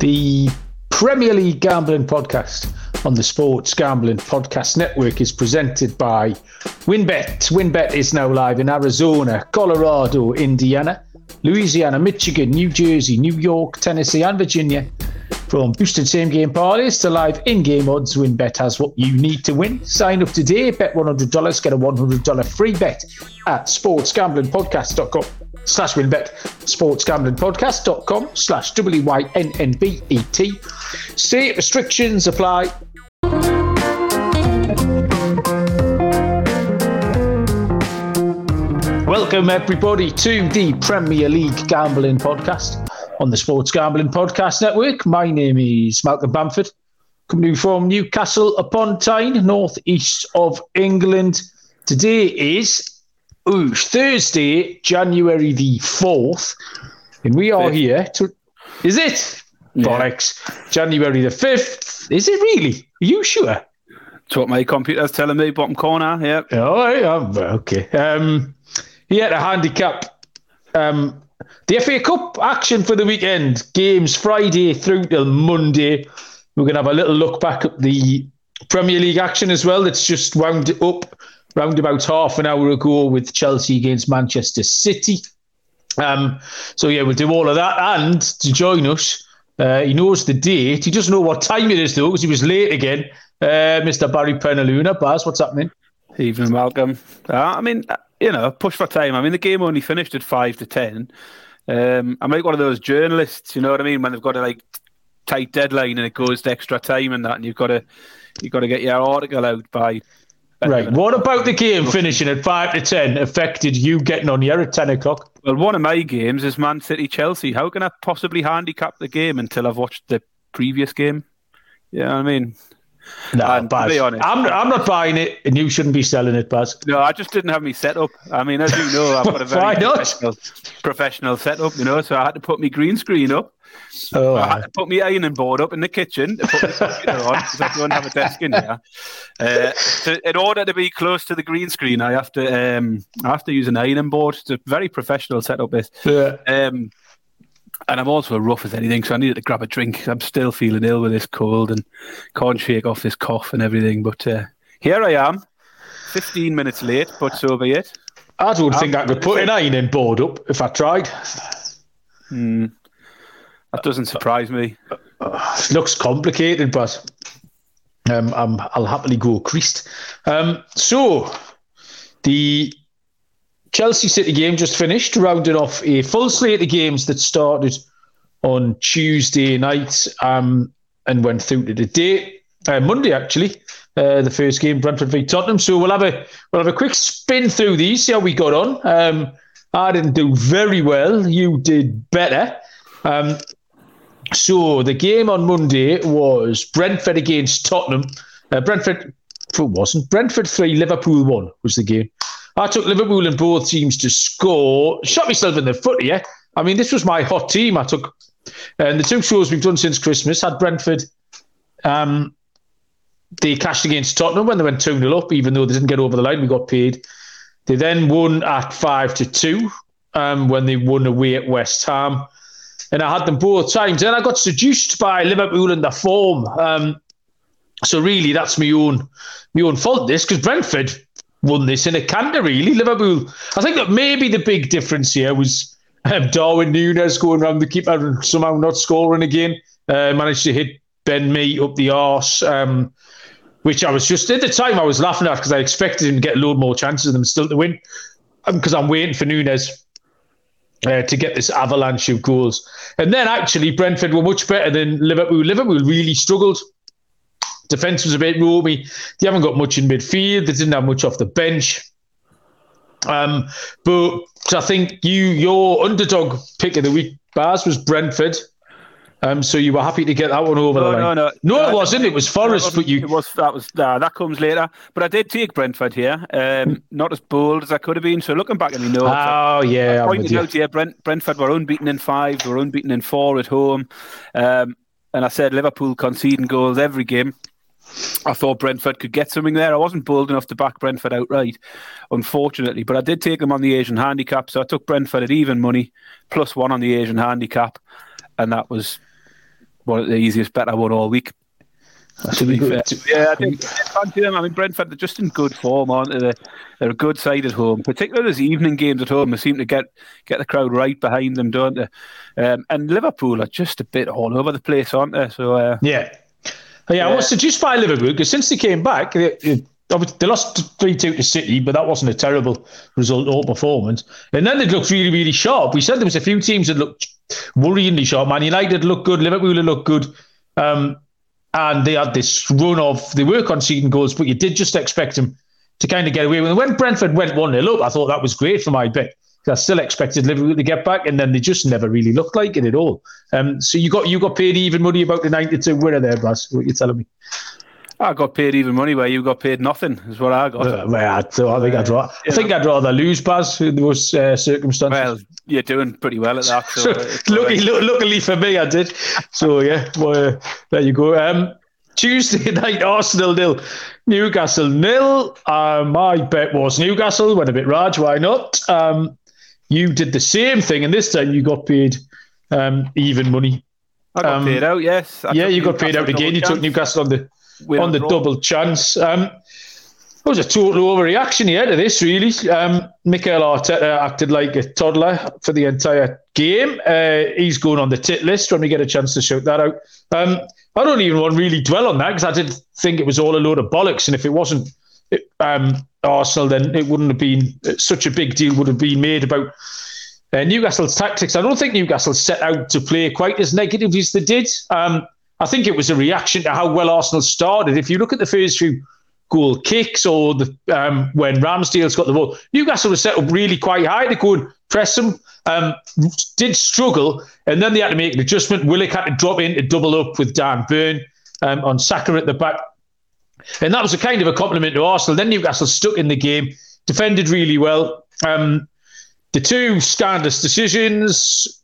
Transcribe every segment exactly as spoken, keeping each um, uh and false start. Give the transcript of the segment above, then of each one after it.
The Premier League Gambling Podcast on the Sports Gambling Podcast Network is presented by Winbet. Winbet is now live in Arizona, Colorado, Indiana, Louisiana, Michigan, New Jersey, New York, Tennessee and Virginia. From boosted same-game parlays to live in-game odds, Winbet has what you need to win. Sign up today, bet one hundred dollars, get a one hundred dollars free bet at sports gambling podcast dot com. Slash Winbet, sports gambling podcast dot com slash W Y N N B E T. State restrictions apply. Welcome, everybody, to the Premier League Gambling Podcast on the Sports Gambling Podcast Network. My name is Malcolm Bamford, coming from Newcastle upon Tyne, northeast of England. Today is Ooh, Thursday, January the fourth, and we are fifth. Here to... Is it? Yeah. Bollocks. January the fifth. Is it really? Are you sure? It's what my computer's telling me, bottom corner, yeah. Oh, yeah, okay. Um, yeah, the handicap. Um, the F A Cup action for the weekend. Games Friday through till Monday. We're going to have a little look back at the Premier League action as well. That's just wound it up round about half an hour ago with Chelsea against Manchester City. Um, so, yeah, we'll do all of that. And to join us, uh, he knows the date. He doesn't know what time it is, though, because he was late again. Uh, Mister Barry Penaluna. Baz, what's happening? Evening, Malcolm. Uh, I mean, you know, push for time. I mean, the game only finished at five to ten. Um, I'm like one of those journalists, you know what I mean, when they've got a like, tight deadline and it goes to extra time and that, and you've got to, you've got to get your article out by... Right. What about the game finishing at five to ten affected you getting on here at ten o'clock? Well, one of my games is Man City Chelsea. How can I possibly handicap the game until I've watched the previous game? Yeah, you know what I mean, no, and Baz, to be honest, I'm I'm not buying it, and you shouldn't be selling it, Baz. No, I just didn't have me set up. I mean, as you know, I've got a very professional, professional setup, you know, so I had to put my green screen up. Oh, I had to put my ironing board up in the kitchen to put the computer on because I don't have a desk in here. Uh, so in order to be close to the green screen, I have to um, I have to use an ironing board. It's a very professional setup, this. Yeah. Um, and I'm also rough as anything, so I needed to grab a drink. I'm still feeling ill with this cold and can't shake off this cough and everything. But uh, here I am, fifteen minutes late, but so be it. I don't I'm, think I could put an ironing board up if I tried. Hmm. That doesn't surprise me. It looks complicated, but um, I'm, I'll happily go creased. Um, so, the Chelsea City game just finished, rounding off a full slate of games that started on Tuesday night um, and went through to today, uh, Monday actually, uh, the first game, Brentford v Tottenham. So we'll have a we'll have a quick spin through these, see how we got on. Um, I didn't do very well. You did better. Um. So the game on Monday was Brentford against Tottenham. Uh, Brentford, it wasn't. Brentford three, Liverpool one was the game. I took Liverpool and both teams to score. Shot myself in the foot here. I mean, this was my hot team I took. And the two shows we've done since Christmas had Brentford. Um, they cashed against Tottenham when they went two nil up, even though they didn't get over the line. We got paid. They then won at five to two um, when they won away at West Ham. And I had them both times. Then I got seduced by Liverpool in the form. Um, so really, that's my own my own fault, this, because Brentford won this in a canter, really. Liverpool, I think that maybe the big difference here was um, Darwin Núñez going around the keeper and somehow not scoring again. Uh, managed to hit Ben Mee up the arse, um, which I was just, at the time I was laughing at because I expected him to get a load more chances and them still to win because um, I'm waiting for Núñez Uh, to get this avalanche of goals. And then actually Brentford were much better than Liverpool. Liverpool really struggled. Defence was a bit roamy. They haven't got much in midfield. They didn't have much off the bench. Um, but I think you your underdog pick of the week, Baz, was Brentford. Um, so you were happy to get that one over no, the line. No, no, no. It uh, wasn't. It was Forest, but you... It was, that was nah, that comes later. But I did take Brentford here. Um, not as bold as I could have been. So looking back at me notes... Oh, yeah, I pointed out here, Brent, Brentford were unbeaten in five. They were unbeaten in four at home. Um, and I said Liverpool conceding goals every game. I thought Brentford could get something there. I wasn't bold enough to back Brentford outright, unfortunately. But I did take them on the Asian handicap. So I took Brentford at even money, plus one on the Asian handicap. And that was... one of the easiest bet I won all week. To be fair. Yeah, I think fancy them. I mean, Brentford, they're just in good form, aren't they? They're a good side at home, particularly as evening games at home. They seem to get, get the crowd right behind them, don't they? Um, and Liverpool are just a bit all over the place, aren't they? So uh, yeah. yeah, yeah, I was seduced by Liverpool because since they came back, they, they lost three two to City, but that wasn't a terrible result or performance. And then they looked really, really sharp. We said there was a few teams that looked worryingly sharp. Man United looked good. Liverpool looked good. Um, And they had this run of, they were conceding goals, but you did just expect them to kind of get away with it. When Brentford went one nil up, I thought that was great for my bet, because I still expected Liverpool to get back, and then they just never really looked like it at all. Um, so you got you got paid even money about the ninety-two winner there, Blas, what you're telling me. I got paid even money where you got paid nothing, is what I got. Uh, well, I, so I think I'd rather, I think I'd rather lose, Baz, in those uh, circumstances. Well, you're doing pretty well at that. So so, luckily, right. luckily for me, I did. So, yeah, well, uh, there you go. Um, Tuesday night, Arsenal nil, Newcastle nil. Uh, my bet was Newcastle. Went a bit Raj, why not? Um, you did the same thing, and this time you got paid um, even money. I got um, paid out, yes. I yeah, you got paid out again. You took Newcastle on the... We're on the wrong. double chance. Um, it was a total overreaction here to this, really. Um, Mikel Arteta acted like a toddler for the entire game. Uh, he's going on the tit list when we get a chance to shout that out. Um, I don't even want to really dwell on that because I did think it was all a load of bollocks. And if it wasn't it, um, Arsenal, then it wouldn't have been such a big deal would have been made about uh, Newcastle's tactics. I don't think Newcastle set out to play quite as negatively as they did. Um, I think it was a reaction to how well Arsenal started. If you look at the first few goal kicks or the um, when Ramsdale's got the ball, Newcastle was set up really quite high. They could press them, um, did struggle, and then they had to make an adjustment. Willock had to drop in to double up with Dan Burn um, on Saka at the back. And that was a kind of a compliment to Arsenal. Then Newcastle stuck in the game, defended really well. Um, the two scandalous decisions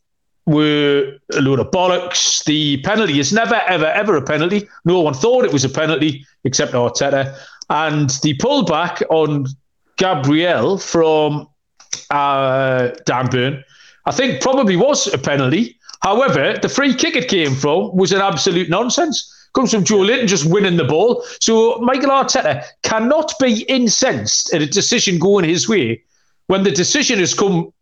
were a load of bollocks. The penalty is never, ever, ever a penalty. No one thought it was a penalty, except Arteta. And the pullback on Gabriel from uh, Dan Burn, I think probably was a penalty. However, the free kick it came from was an absolute nonsense. Comes from Joe Linton just winning the ball. So Michael Arteta cannot be incensed at a decision going his way when the decision has come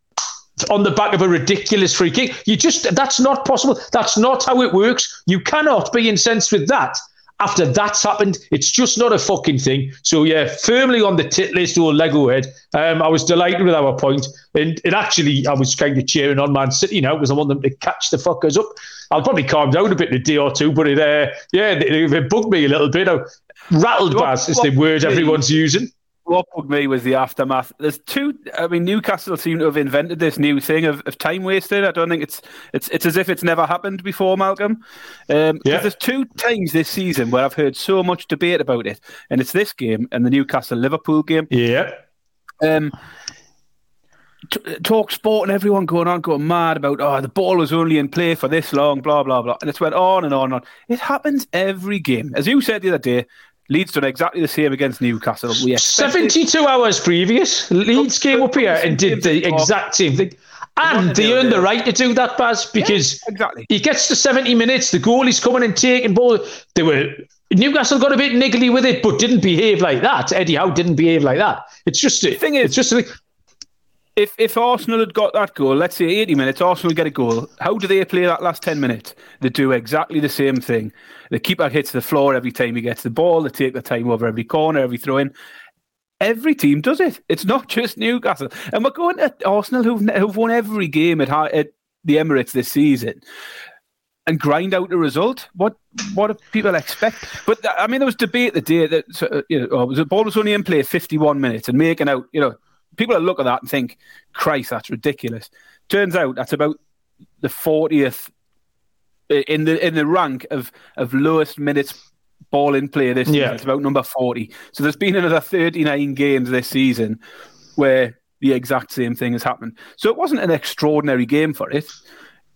on the back of a ridiculous free kick. You just, that's not possible. That's not how it works. You cannot be incensed with that after that's happened. It's just not a fucking thing. So yeah, firmly on the tit list or Lego head. Um, I was delighted with our point. And, and actually, I was kind of cheering on Man City now because I want them to catch the fuckers up. I'll probably calm down a bit in a day or two, but it, uh, yeah, they, they bugged me a little bit. I rattled Baz is the word everyone's using. What bugged me was the aftermath. There's two. I mean, Newcastle seem to have invented this new thing of, of time wasted. I don't think it's it's it's as if it's never happened before, Malcolm. Um, yeah. There's two times this season where I've heard so much debate about it, and it's this game and the Newcastle Liverpool game. Yeah. Um. T- talk sport and everyone going on, going mad about oh the ball was only in play for this long, blah blah blah, and it's went on and on and on. It happens every game, as you said the other day. Leeds done exactly the same against Newcastle. We seventy-two hours previous, Leeds came up here and did the exact same thing. And they earned the right to do that, Baz, because yeah, exactly. He gets to seventy minutes, the goalie's coming and taking ball. They were Newcastle got a bit niggly with it, but didn't behave like that. Eddie Howe didn't behave like that. It's just the thing is, it's just a, If if Arsenal had got that goal, let's say eighty minutes, Arsenal would get a goal. How do they play that last ten minutes? They do exactly the same thing. The keeper hits the floor every time he gets the ball. They take the time over every corner, every throw-in. Every team does it. It's not just Newcastle. And we're going to Arsenal, who've, who've won every game at, at the Emirates this season, and grind out a result. What what do people expect? But I mean, there was debate the day that you know the ball was only in play fifty-one minutes and making out, you know. People look at that and think, Christ, that's ridiculous. Turns out that's about the fortieth in the in the rank of, of lowest minutes ball in play this season. Yeah. It's about number forty. So there's been another thirty-nine games this season where the exact same thing has happened. So it wasn't an extraordinary game for it.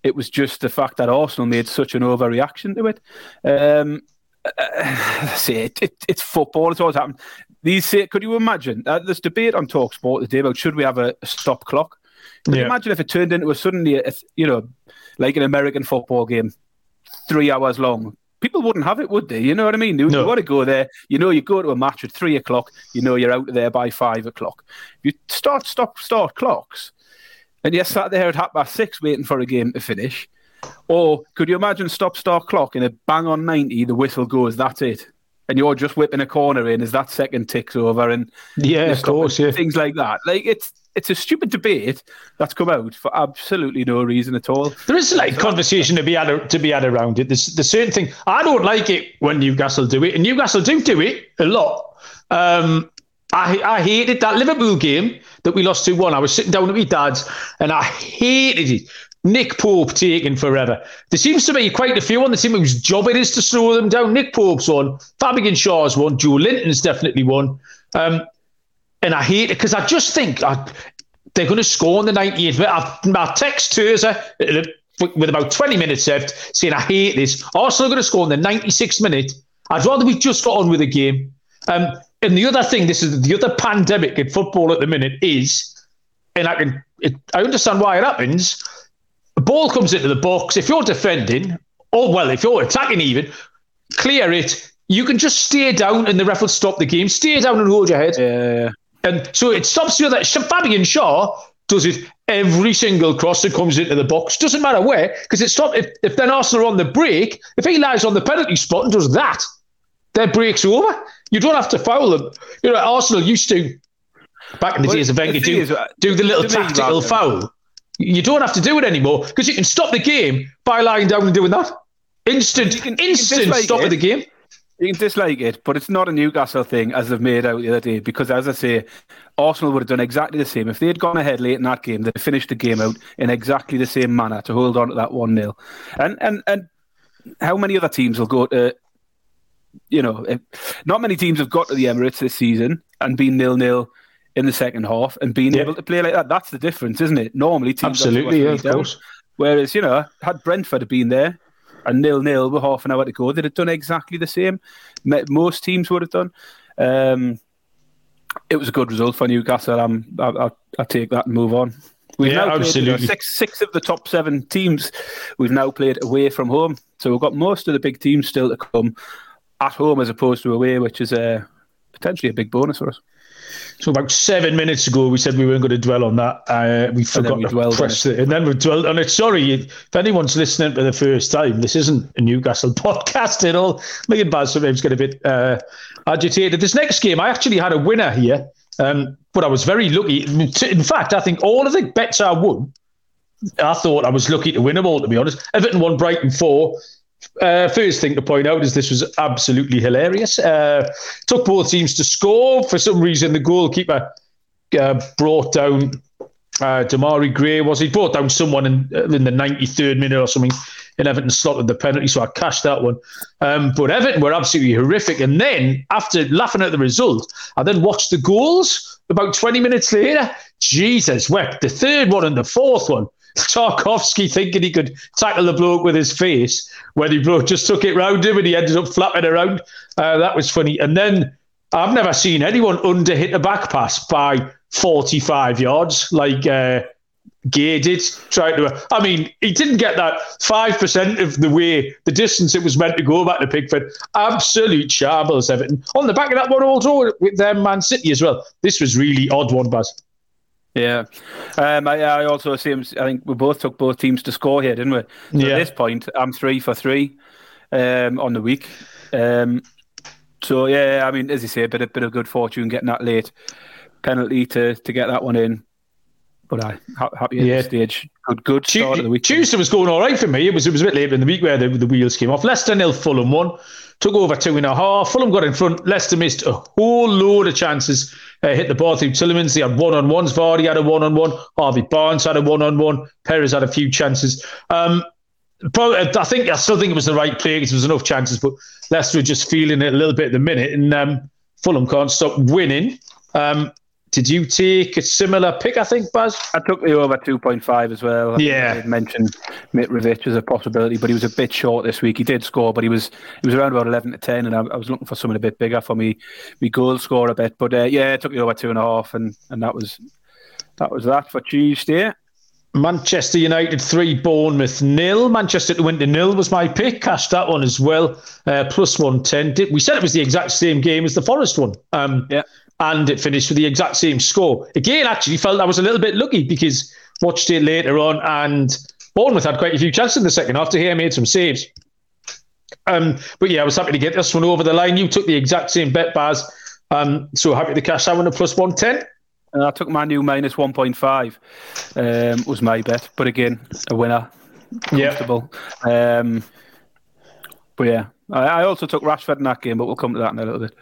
It was just the fact that Arsenal made such an overreaction to it. Um, uh, see, it, it, it's football. It's always happened. These say, could you imagine uh, this debate on TalkSport today about should we have a stop clock? Can yeah. you imagine if it turned into a suddenly, a, you know, like an American football game, three hours long. People wouldn't have it, would they? You know what I mean? They no. want to go there. You know, you go to a match at three o'clock. You know, you're out of there by five o'clock. You start, stop, start clocks, and you're sat there at half past six waiting for a game to finish. Or could you imagine stop, start clock, and a bang on ninety, the whistle goes. That's it. And you're just whipping a corner in as that second ticks over, and yeah, of course, yeah, things like that. Like it's it's a stupid debate that's come out for absolutely no reason at all. There is like so, conversation to be had to be had around it. There's the certain thing I don't like it when Newcastle do it, and Newcastle do do it a lot. Um, I I hated that Liverpool game that we lost two one. I was sitting down with my dad's, and I hated it. Nick Pope taking forever. There seems to be quite a few on the team whose job it is to slow them down. Nick Pope's one, Fabian Shaw's one, Joe Linton's definitely one. Um, and I hate it because I just think I, they're going to score on the ninetieth. I, I text Terza with about twenty minutes left saying, I hate this. Arsenal are going to score on the ninety-sixth minute. I'd rather we just got on with the game. Um, and the other thing, this is the other pandemic in football at the minute is, and I can it, I understand why it happens. The ball comes into the box. If you're defending, or well, if you're attacking even, clear it. You can just steer down and the ref will stop the game. Steer down and hold your head. Yeah. And so it stops you. That Fabian Shaw does it every single cross that comes into the box. Doesn't matter where, because it stops. If, if then Arsenal are on the break, if he lies on the penalty spot and does that, their break's over. You don't have to foul them. You know, Arsenal used to, back in the well, days of Wenger, do, is, do the little tactical foul. You don't have to do it anymore because you can stop the game by lying down and doing that. Instant, you can, instant you can stop it. Of the game. You can dislike it, but it's not a Newcastle thing as they've made out the other day because, as I say, Arsenal would have done exactly the same. If they had gone ahead late in that game, they'd finished the game out in exactly the same manner to hold on to that one nil. And, and, and how many other teams will go to... You know, not many teams have got to the Emirates this season and been nil nil in the second half and being yeah. able to play like that. That's the difference, isn't it? Normally teams absolutely yeah, of down, course. Whereas, you know, had Brentford have been there and nil nil with half an hour to go, they'd have done exactly the same. Most teams would have done. Um, it was a good result for Newcastle. I'm, I, I, I take that and move on. We've yeah, now played, absolutely. You know, six, six of the top seven teams we've now played away from home. So we've got most of the big teams still to come at home as opposed to away, which is uh, potentially a big bonus for us. So about seven minutes ago, we said we weren't going to dwell on that. Uh, we forgot to press it. it. And then we dwelled on it. Sorry, if anyone's listening for the first time, this isn't a Newcastle podcast at all. Me and Baz sometimes get a bit uh, agitated. This next game, I actually had a winner here, um, but I was very lucky. In fact, I think all of the bets I won, I thought I was lucky to win them all, to be honest. Everton won Brighton four. Uh, first thing to point out is this was absolutely hilarious. Uh, took both teams to score. For some reason, the goalkeeper uh, brought down uh, Damari Gray, was he? Brought down someone in, in the ninety-third minute or something, and Everton slotted the penalty, so I cashed that one. Um, but Everton were absolutely horrific. And then, after laughing at the result, I then watched the goals about twenty minutes later. Jesus wept. The third one and the fourth one. Tarkovsky thinking he could tackle the bloke with his face when he bloke just took it round him and he ended up flapping around. Uh, that was funny. And then I've never seen anyone under hit a back pass by forty-five yards like uh, Gay did. Trying to, I mean, he didn't get that five percent of the way, the distance it was meant to go back to Pickford. Absolute shambles, Everton. On the back of that one also with their Man City as well. This was really odd one, Baz. Yeah, um, I, I also assume, I think we both took both teams to score here, didn't we? So yeah. At this point, I'm three for three um, on the week. Um, so yeah, I mean, as you say, a bit, a bit of good fortune getting that late penalty to, to get that one in. But I happy at yeah. this stage. Good, good start T- of the week. Tuesday was going all right for me. It was it was a bit later in the week where the, the wheels came off. Leicester nil, Fulham one. Took over two and a half. Fulham got in front. Leicester missed a whole load of chances. Uh, hit the bar through Tillemans. They had one-on-ones. Vardy had a one-on-one. Harvey Barnes had a one-on-one. Perez had a few chances. Um, probably, I think I still think it was the right play because there was enough chances, but Leicester were just feeling it a little bit at the minute, and um, Fulham can't stop winning. Um, Did you take a similar pick, I think, Baz? I took the over two point five as well. I yeah. I mentioned Mitrovic as a possibility, but he was a bit short this week. He did score, but he was it was around about eleven to ten, and I, I was looking for something a bit bigger for me, me goal scorer a bit. But uh, yeah, I took the over two and a half, and, and that was that was that for Tuesday. Manchester United three, Bournemouth nil. Manchester to win to nil was my pick. Cashed that one as well, uh, plus one ten. We said it was the exact same game as the Forest one. Um, yeah. And it finished with the exact same score. Again, actually felt I was a little bit lucky because watched it later on and Bournemouth had quite a few chances in the second half. To hear made some saves. Um, but yeah, I was happy to get this one over the line. You took the exact same bet, Baz. Um, so happy to cash that one at plus one ten. And I took my new minus one point five, um, was my bet. But again, a winner. Comfortable. Yeah. Um, but yeah, I, I also took Rashford in that game, but we'll come to that in a little bit.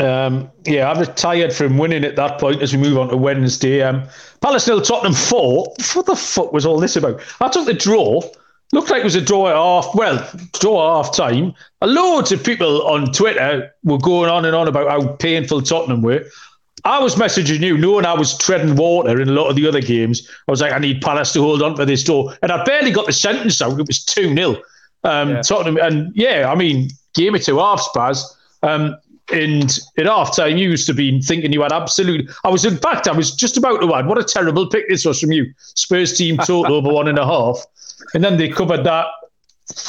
Um, yeah, I'm retired from winning at that point as we move on to Wednesday. Um, Palace nil, Tottenham four. What the fuck was all this about? I took the draw. Looked like it was a draw at half, well, draw at half time. Loads of people on Twitter were going on and on about how painful Tottenham were. I was messaging you, knowing I was treading water in a lot of the other games. I was like, I need Palace to hold on for this draw. And I barely got the sentence out. It was two nil. Um, yeah. Tottenham, and yeah, I mean, game of two halves, Baz. Um, and at half time, you used to be thinking you had absolute. I was, in fact, I was just about to add, what a terrible pick this was from you. Spurs team total over one and a half. And then they covered that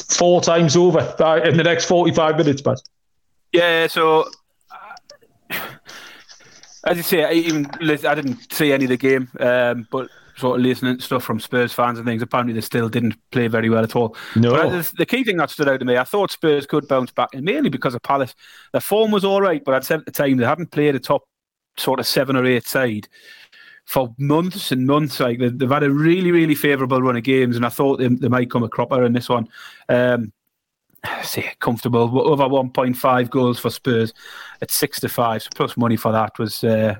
four times over in the next forty-five minutes, Baz. Yeah, so. As you say, I, even, I didn't see any of the game, um, but sort of listening to stuff from Spurs fans and things, apparently they still didn't play very well at all. No. But the key thing that stood out to me, I thought Spurs could bounce back, and mainly because of Palace. Their form was all right, but I'd said at the time they hadn't played a top sort of seven or eight side for months and months. Like they, They've had a really, really favourable run of games, and I thought they, they might come a cropper in this one. Um, say comfortable over one point five goals for Spurs at six to five, so plus money for that was uh,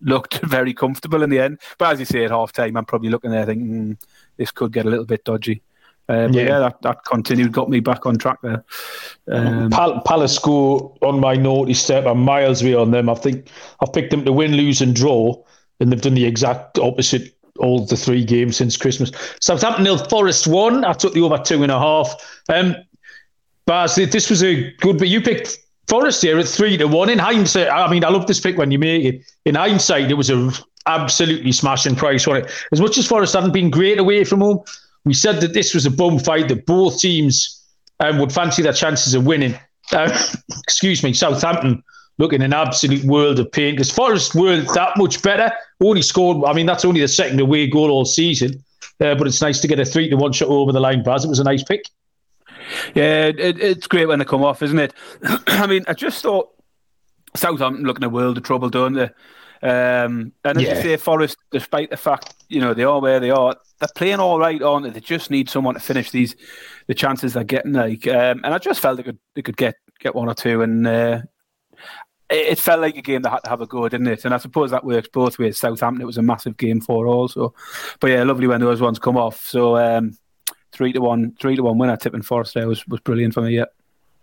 looked very comfortable in the end. But as you say, at half time I'm probably looking there thinking mm, this could get a little bit dodgy, uh, but yeah, yeah that, that continued, got me back on track there. um, Pal- Palace go on my naughty step. I'm miles beyond them. I think I've picked them to win, lose and draw, and they've done the exact opposite all the three games since Christmas. Southampton nil, Forest one. I took the over two and a half. um Baz, this was a good, but you picked Forest here at three to one. In hindsight, I mean, I love this pick when you make it. In hindsight, it was an absolutely smashing price on it. As much as Forest hadn't been great away from home, we said that this was a bum fight, that both teams um, would fancy their chances of winning. Uh, excuse me, Southampton looking an absolute world of pain because Forest weren't that much better. Only scored, I mean, that's only the second away goal all season. Uh, but it's nice to get a three to one shot over the line, Baz. It was a nice pick. Yeah, it, it's great when they come off, isn't it? I mean, I just thought Southampton looking a world of trouble, don't they? Um, and as yeah. you say, Forest, despite the fact, you know, they are where they are, they're playing all right, aren't they? They just need someone to finish these the chances they're getting. Like, um, and I just felt they could they could get, get one or two, and uh, it, it felt like a game that had to have a go, didn't it? And I suppose that works both ways. Southampton, it was a massive game for also, but yeah, lovely when those ones come off. So. Um, Three to one, three to one winner tipping Forest there was, was brilliant for me. Yeah,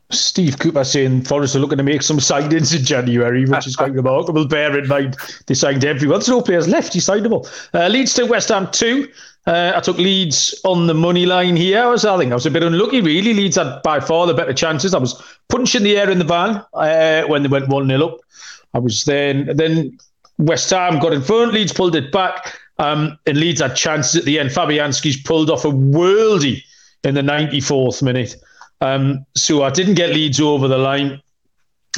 Steve Cooper saying Forest are looking to make some signings in January, which is quite remarkable. Bear in mind they signed everyone. There's no players left. He signed them all. Uh, Leeds to West Ham two. Uh, I took Leeds on the money line here. I was, I think I was a bit unlucky really. Leeds had by far the better chances. I was punching the air in the van uh, when they went one nil up. I was then then West Ham got in front. Leeds pulled it back. Um, and Leeds had chances at the end. Fabianski's pulled off a worldie in the ninety-fourth minute. Um, so I didn't get Leeds over the line.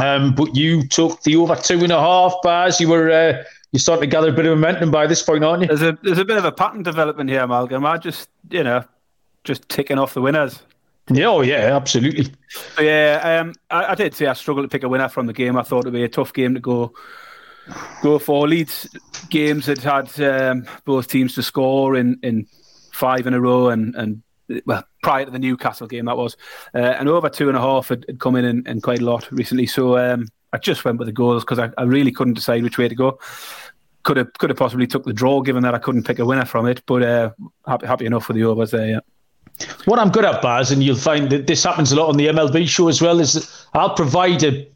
Um, but you took the over two and a half, Baz. You were uh, you starting to gather a bit of momentum by this point, aren't you? There's a there's a bit of a pattern development here, Malcolm. I just you know just ticking off the winners. Yeah, oh yeah, absolutely. But yeah, um, I, I did say I struggled to pick a winner from the game. I thought it'd be a tough game to go. Go for Leeds games that had um, both teams to score in, in five in a row, and, and well, prior to the Newcastle game that was, uh, and over two and a half had, had come in and, and quite a lot recently. So um, I just went with the goals because I, I really couldn't decide which way to go. Could have could have possibly took the draw given that I couldn't pick a winner from it, but uh, happy happy enough with the overs there. Yeah. What I'm good at, Baz, and you'll find that this happens a lot on the M L B show as well, is that I'll provide a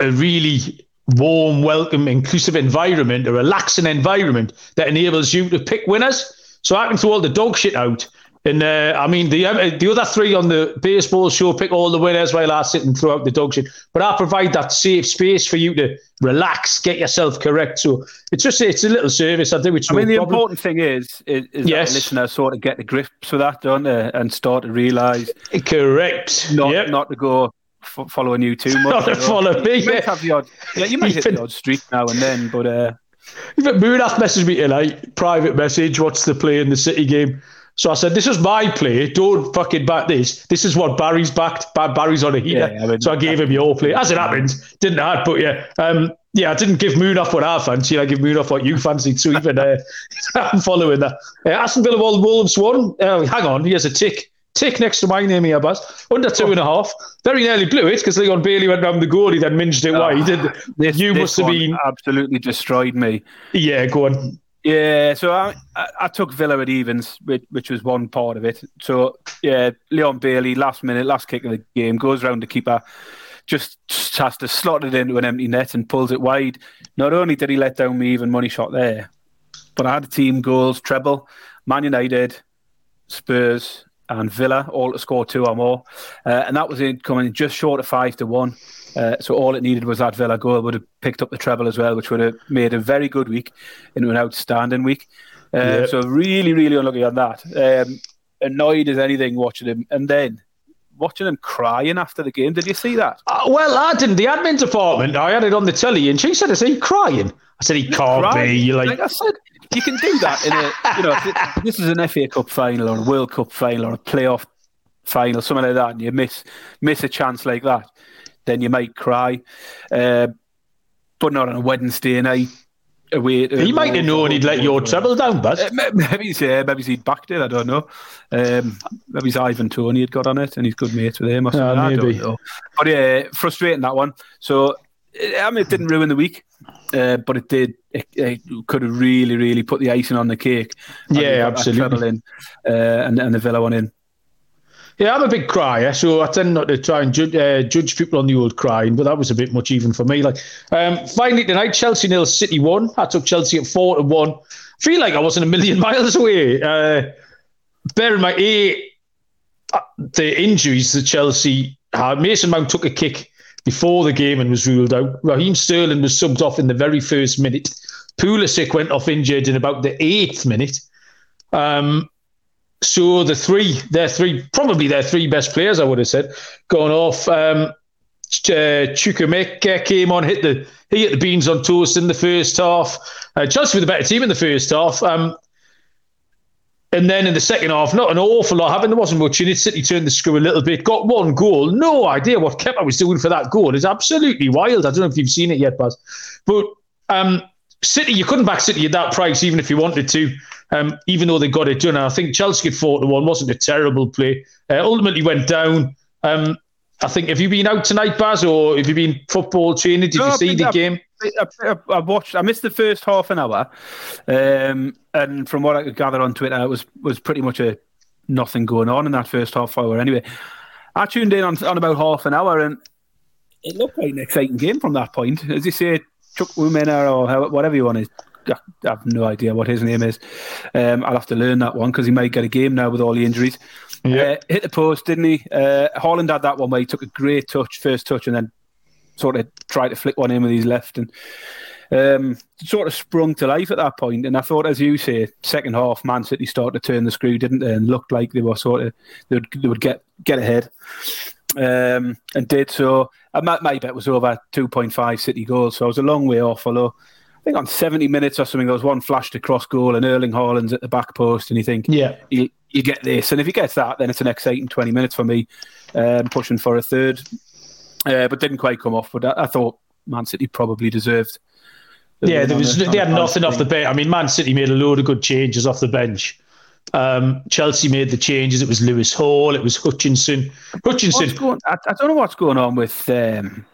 a really warm, welcome, inclusive environment, a relaxing environment that enables you to pick winners. So I can throw all the dog shit out And uh, I mean, the the other three on the baseball show pick all the winners while I sit and throw out the dog shit. But I provide that safe space for you to relax, get yourself correct. So it's just it's a little service I do. It's I no mean, the problem. important thing is is, is yes. that listeners sort of get the grips with that, don't they, and start to realise correct not yep. not to go f- following you too much. Not to follow me. You yeah. might have the odd, yeah, you might hit the odd streak now and then, but uh, even Moonaf messaged me tonight, private message. What's the play in the City game? So I said, this is my play. Don't fucking back this. This is what Barry's backed. Barry's on a heater. Yeah, I mean, so I gave him your play. As it happened, didn't I? But yeah, um, yeah, I didn't give Moon off what I fancied. I give Moon off what you fancied too. Even uh, I'm following that. Uh, Aston Villa Wolves won. Uh, hang on, here's a tick. Tick next to my name here, Baz. Under two and a half. Very nearly blew it because Leon Bailey went round the goalie, then minged it oh, wide. This, you this must have been absolutely destroyed me. Yeah, go on. Yeah, so I I took Villa at evens, which, which was one part of it. So, yeah, Leon Bailey, last minute, last kick of the game, goes round the keeper, just has to slot it into an empty net and pulls it wide. Not only did he let down me even money shot there, but I had a team goals, treble, Man United, Spurs and Villa, all to score two or more. Uh, and that was it coming just short of five to one. Uh, so all it needed was that Villa goal, would have picked up the treble as well, which would have made a very good week into an outstanding week. Uh, yep. So really, really unlucky on that. Um, annoyed as anything watching him. And then watching him crying after the game. Did you see that? Uh, well, I didn't. The admin department, I had it on the telly and she said, is he crying? I said, he can't crying. be. Like... like I said, you can do that. In a, you know, this is an F A Cup final or a World Cup final or a playoff final, something like that, and you miss miss a chance like that, then you might cry, uh, but not on a Wednesday night. Away he might have known he'd let your treble down, Baz. Uh, maybe, yeah, maybe he'd backed it, I don't know. Um, maybe Ivan Toney had got on it and he's good mates with him or something, yeah, I don't know. But yeah, frustrating that one. So, I mean, it didn't ruin the week, uh, but it did. It, it could have really, really put the icing on the cake. Yeah, absolutely. Treble in, uh, and, and the Villa one in. Yeah, I'm a big crier, so I tend not to try and ju- uh, judge people on the old crying, but that was a bit much even for me. Like, um, finally tonight, Chelsea nil, City one. I took Chelsea at four to one. I feel like I wasn't a million miles away. Uh, bear in mind, eight, uh, the injuries that Chelsea had. Mason Mount took a kick before the game and was ruled out. Raheem Sterling was subbed off in the very first minute. Pulisic went off injured in about the eighth minute. Um... So the three, their three, probably their three best players, I would have said, gone off. Um, uh, Chukwuemeka came on, hit the he hit the beans on toast in the first half. Uh, Chelsea were the better team in the first half, um, and then in the second half, not an awful lot happened. There wasn't much in it. City turned the screw a little bit, got one goal. No idea what Kepa was doing for that goal. It's absolutely wild. I don't know if you've seen it yet, Baz, but um, City, you couldn't back City at that price, even if you wanted to. Um, even though they got it done, I think Chelsea at four to one wasn't a terrible play. Uh, ultimately went down. Um, I think. Have you been out tonight, Baz, or have you been football training? Did no, you see been, the I, game? I, I, I watched. I missed the first half an hour, um, and from what I could gather on Twitter, it was was pretty much a nothing going on in that first half hour. Anyway, I tuned in on, on about half an hour, and it looked like an exciting game from that point. As you say, Chukwuemeka or whatever you want is. I have no idea what his name is. Um, I'll have to learn that one because he might get a game now with all the injuries. Yeah. Uh, hit the post, didn't he? Uh, Haaland had that one where he took a great touch, first touch, and then sort of tried to flick one in with his left and um, sort of sprung to life at that point. And I thought, as you say, second half, Man City started to turn the screw, didn't they? And looked like they were sort of, they would, they would get, get ahead. Um, and did so. And my, my bet was over two point five City goals, so I was a long way off, although I think on seventy minutes or something, there was one flashed across goal and Erling Haaland's at the back post and you think, yeah, you, you get this. And if he gets that, then it's an exciting twenty minutes for me, um, pushing for a third. Uh, but didn't quite come off. But I, I thought Man City probably deserved. Yeah, there was, the, they had nothing thing. off the bench. I mean, Man City made a load of good changes off the bench. Um, Chelsea made the changes. It was Lewis Hall. It was Hutchinson. Hutchinson. Going, I, I don't know what's going on with... Um,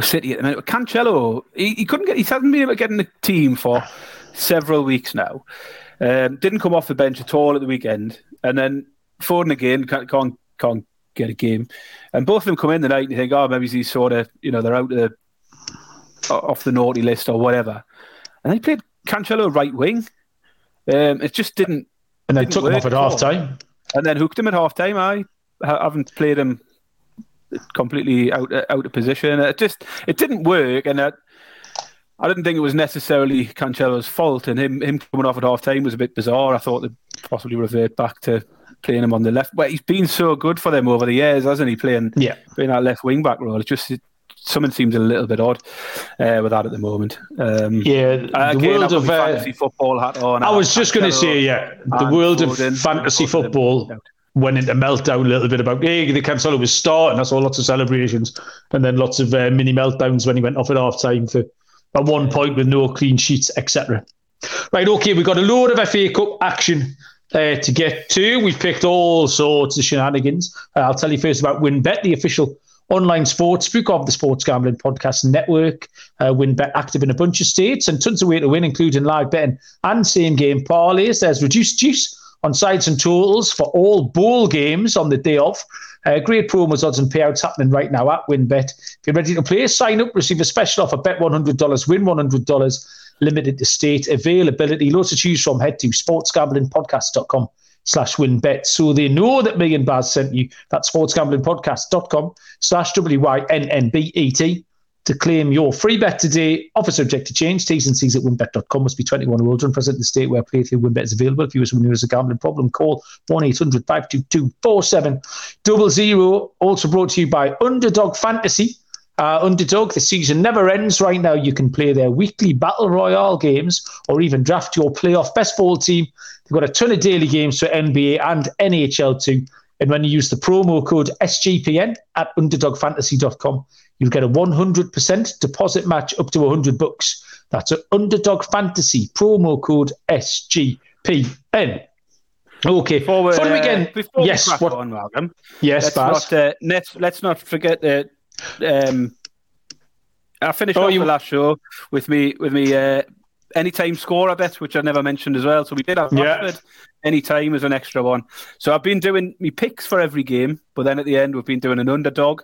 City at the minute. Cancelo, he, he couldn't get, he hasn't been able to get in the team for several weeks now. Um, didn't come off the bench at all at the weekend. And then Foden again, can't, can't, can't get a game. And both of them come in tonight and you think, oh, maybe he's sort of, you know, they're out of the, off the naughty list or whatever. And they played Cancelo right wing. Um, it just didn't, And they took him off at half-time. And then hooked him at half-time. I haven't played him completely out out of position. It just it didn't work, and I, I didn't think it was necessarily Cancelo's fault. And him him coming off at half-time was a bit bizarre. I thought they'd possibly revert back to playing him on the left. But he's been so good for them over the years, hasn't he? Playing yeah. playing that left wing back role. It just it, something seems a little bit odd uh, with that at the moment. Um, yeah, the again, world of uh, fantasy football hat on. I was just going to say, yeah, the world of fantasy football went into meltdown a little bit about, hey, the Cancelo was starting. I saw lots of celebrations and then lots of uh, mini meltdowns when he went off at half time for at one point with no clean sheets, et cetera. Right, okay, we've got a load of F A Cup action uh, to get to. We've picked all sorts of shenanigans. Uh, I'll tell you first about WinBet, the official online sportsbook of the Sports Gambling Podcast Network. Uh, WinBet active in a bunch of states and tons of way to win, including live betting and same-game parlays. There's reduced juice on sides and totals for all bowl games on the day off. Uh, great promos, odds and payouts happening right now at WinBet. If you're ready to play, sign up, receive a special offer, bet one hundred dollars, win one hundred dollars, limited to state availability. Lots to choose from. Head to sports gambling podcast dot com. slash WinBet. So they know that me and Baz sent you. That's sports gambling podcast dot com slash W Y N N B E T to claim your free bet today. Offer subject to change. T's and C's at winbet dot com. Must be twenty-one or older and present in the state where playthrough WinBet is available. If you as someone who has a gambling problem, call one eight hundred five two two four seven zero zero. Also brought to you by Underdog Fantasy. Uh, Underdog, the season never ends. Right now, you can play their weekly Battle Royale games or even draft your playoff best ball team. They've got a ton of daily games for N B A and N H L too. And when you use the promo code S G P N at underdog fantasy dot com, you'll get a one hundred percent deposit match up to one hundred bucks. That's at Underdog Fantasy, promo code S G P N. Okay, forward. Fun weekend. Uh, before yes, we crack what, on, Malcolm. Yes, let's not, uh, let's, let's not forget that. Uh, Um, I finished oh, off you... the last show with me with me uh, anytime score, I bet, which I never mentioned as well. So we did have Rashford yeah. anytime as an extra one. So I've been doing me picks for every game, but then at the end we've been doing an underdog,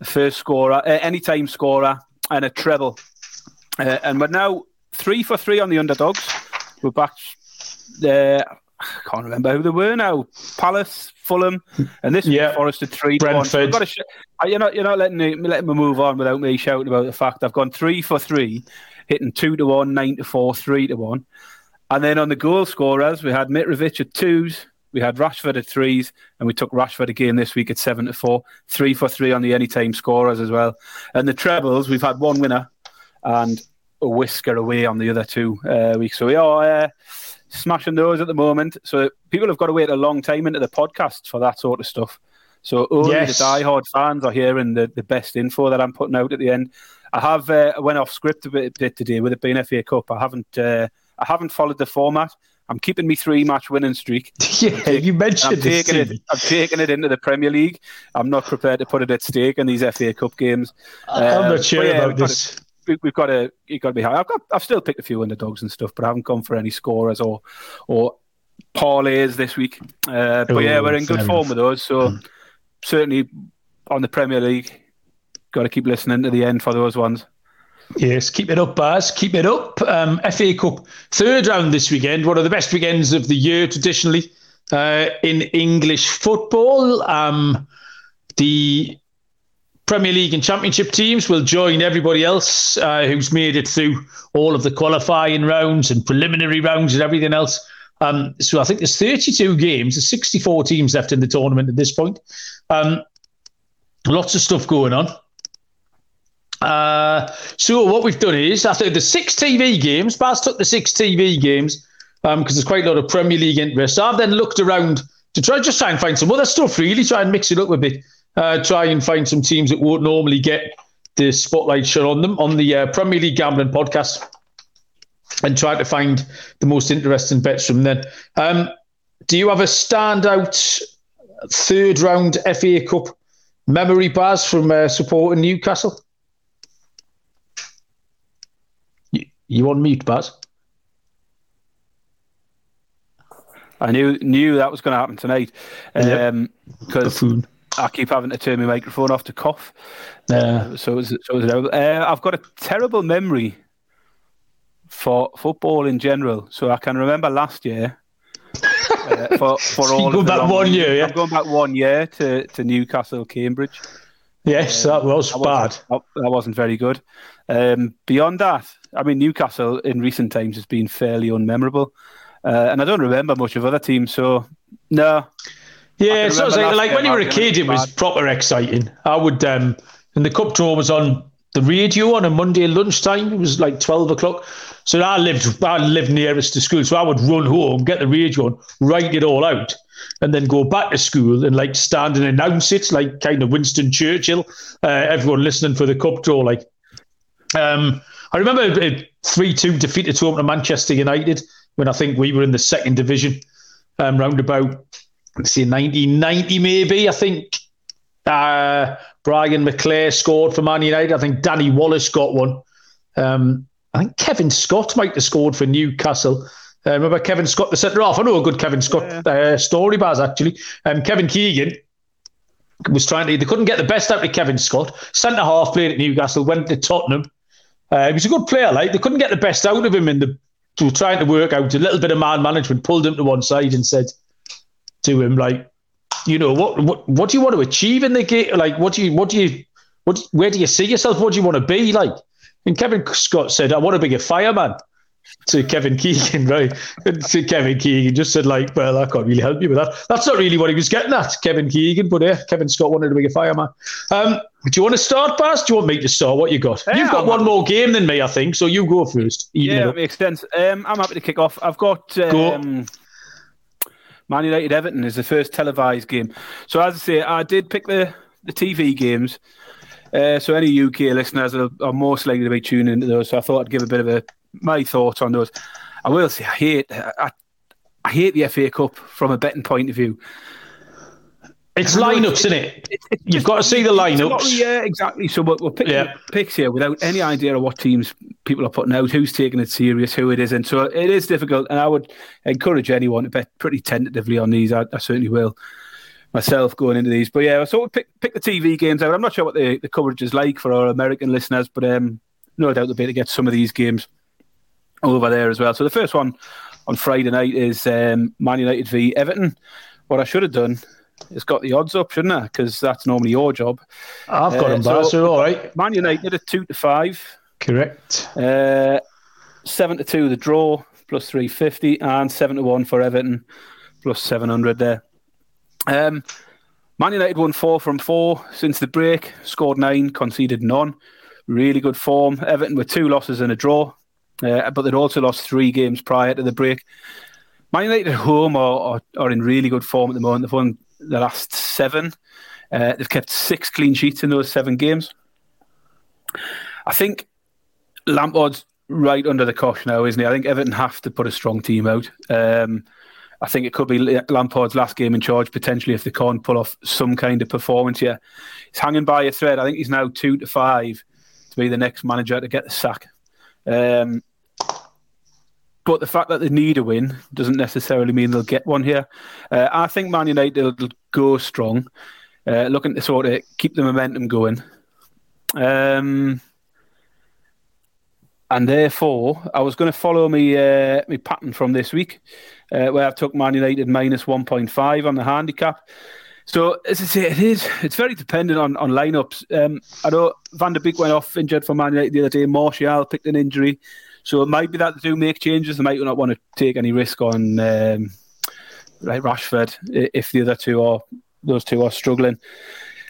a first scorer, uh, anytime scorer, and a treble. Uh, and we're now three for three on the underdogs. We're back. Uh, I can't remember who they were now. Palace, Fulham, and this yeah. week Forest had three. Brentford. Got to sh- you're not you're not letting me letting me move on without me shouting about the fact I've gone three for three, hitting two to one, nine to four, three to one, and then on the goal scorers we had Mitrovic at twos, we had Rashford at threes, and we took Rashford again this week at seven to four, three for three on the anytime scorers as well, and the trebles we've had one winner, and a whisker away on the other two uh, weeks. So we are. Uh, smashing those at the moment, so people have got to wait a long time into the podcast for that sort of stuff, so only yes. the diehard fans are hearing the, the best info that I'm putting out at the end. I have uh, went off script a bit, a bit today with it being F A Cup. I haven't uh, I haven't followed the format. I'm keeping me three match winning streak. Yeah, taking, you mentioned I'm this taking it I'm taking it into the Premier League. I'm not prepared to put it at stake in these F A Cup games. I'm um, not sure yeah, about this. We've got to, you've got to be high. I've got, I've still picked a few underdogs and stuff, but I haven't gone for any scorers or, or parlays this week. Uh, but Ooh, yeah, we're in good form enough. With those. So mm. certainly on the Premier League, got to keep listening to the end for those ones. Yes, keep it up, Baz. Keep it up. Um, F A Cup third round this weekend. One of the best weekends of the year traditionally uh, in English football. Um, the Premier League and Championship teams will join everybody else uh, who's made it through all of the qualifying rounds and preliminary rounds and everything else. Um, so I think there's thirty-two games, there's sixty-four teams left in the tournament at this point. Um, lots of stuff going on. Uh, so what we've done is, after the six T V games, Baz took the six T V games because um, there's quite a lot of Premier League interest. I've then looked around to try just try and find some other stuff, really, try and mix it up a bit. Uh, try and find some teams that won't normally get the spotlight shot on them on the uh, Premier League Gambling Podcast and try to find the most interesting bets from then. Um, do you have a standout third round F A Cup memory, Baz, from uh, supporting Newcastle? You, you on mute, Baz? I knew knew that was going to happen tonight. Um, because. Yep. I keep having to turn my microphone off to cough. Yeah. Uh, so is, so is, uh, I've got a terrible memory for football in general. So I can remember last year uh, for, for all of the long one year, year. Yeah. I'm going back one year to, to Newcastle, Cambridge. Yes, um, that was that bad. Wasn't, that wasn't very good. Um, beyond that, I mean, Newcastle in recent times has been fairly unmemorable. Uh, and I don't remember much of other teams, so no. Yeah, so it's like, like when you were a kid, it was proper exciting. I would, um, and the cup draw was on the radio on a Monday lunchtime. It was like twelve o'clock. So I lived, I lived nearest to school, so I would run home, get the radio on, write it all out, and then go back to school and like stand and announce it, like kind of Winston Churchill. Uh, everyone listening for the cup draw, like. Um, I remember a three two defeat at home to Manchester United when I think we were in the second division, um, round about, let's see, nineteen ninety maybe, I think. Uh, Brian McClare scored for Man United. I think Danny Wallace got one. Um, I think Kevin Scott might have scored for Newcastle. Uh, remember Kevin Scott, the centre-half? I know a good Kevin Scott yeah. uh, story, Baz, actually. Um, Kevin Keegan was trying to... They couldn't get the best out of Kevin Scott. Centre-half played at Newcastle, went to Tottenham. Uh, he was a good player, like. They couldn't get the best out of him in the... To trying to work out a little bit of man management, pulled him to one side and said to him, like, you know, what what, what do you want to achieve in the game? Like, what do you, what do you, what, where do you see yourself? What do you want to be like? And Kevin Scott said, I want to be a fireman to Kevin Keegan, right? And to Kevin Keegan just said, like, well, I can't really help you with that. That's not really what he was getting at, Kevin Keegan, but yeah, Kevin Scott wanted to be a fireman. Um, do you want to start, Baz? Do you want me to start? What you got? Yeah, You've got I'm one happy. more game than me, I think, so you go first. Yeah, that makes sense. Um, I'm happy to kick off. I've got um, Man United Everton is the first televised game. So as I say, I did pick the, the T V games. Uh, so any U K listeners are, are most likely to be tuning into those. So I thought I'd give a bit of a my thoughts on those. I will say I hate I, I hate the F A Cup from a betting point of view. It's lineups, isn't it? It's, it's You've just, got to see the lineups. Not, yeah, exactly. So we're, we're picking yeah. picks here without any idea of what teams people are putting out, who's taking it serious, who it isn't. So it is difficult, and I would encourage anyone to bet pretty tentatively on these. I, I certainly will myself going into these. But yeah, I sort of pick, pick the T V games out. I'm not sure what the, the coverage is like for our American listeners, but um, no doubt they'll be able to get some of these games over there as well. So the first one on Friday night is um, Man United v Everton. What I should have done is got the odds up, shouldn't I? Because that's normally your job. I've got them, uh, so, so all right. Man United at two to five. Correct. Uh, seven to two the draw plus three fifty, and seven to one for Everton plus seven hundred there. Um, Man United won four from four since the break. Scored nine, conceded none. Really good form. Everton with two losses and a draw. Uh, but they'd also lost three games prior to the break. Man United at home are, are, are in really good form at the moment. They've won the last seven. Uh, they've kept six clean sheets in those seven games. I think Lampard's right under the cosh now, isn't he? I think Everton have to put a strong team out. Um, I think it could be Lampard's last game in charge, potentially, if they can't pull off some kind of performance here. It's hanging by a thread. I think he's now two to five to be the next manager to get the sack. Um, but the fact that they need a win doesn't necessarily mean they'll get one here. Uh, I think Man United will go strong, uh, looking to sort of keep the momentum going. Um, and therefore, I was going to follow me uh, my pattern from this week, uh, where I took Man United minus one point five on the handicap. So, as I say, it is, it's very dependent on, on lineups. Um, I know Van der Beek went off injured for Man United the other day. Martial picked an injury. So it might be that they do make changes. They might not want to take any risk on um, like Rashford if the other two are, those two are struggling.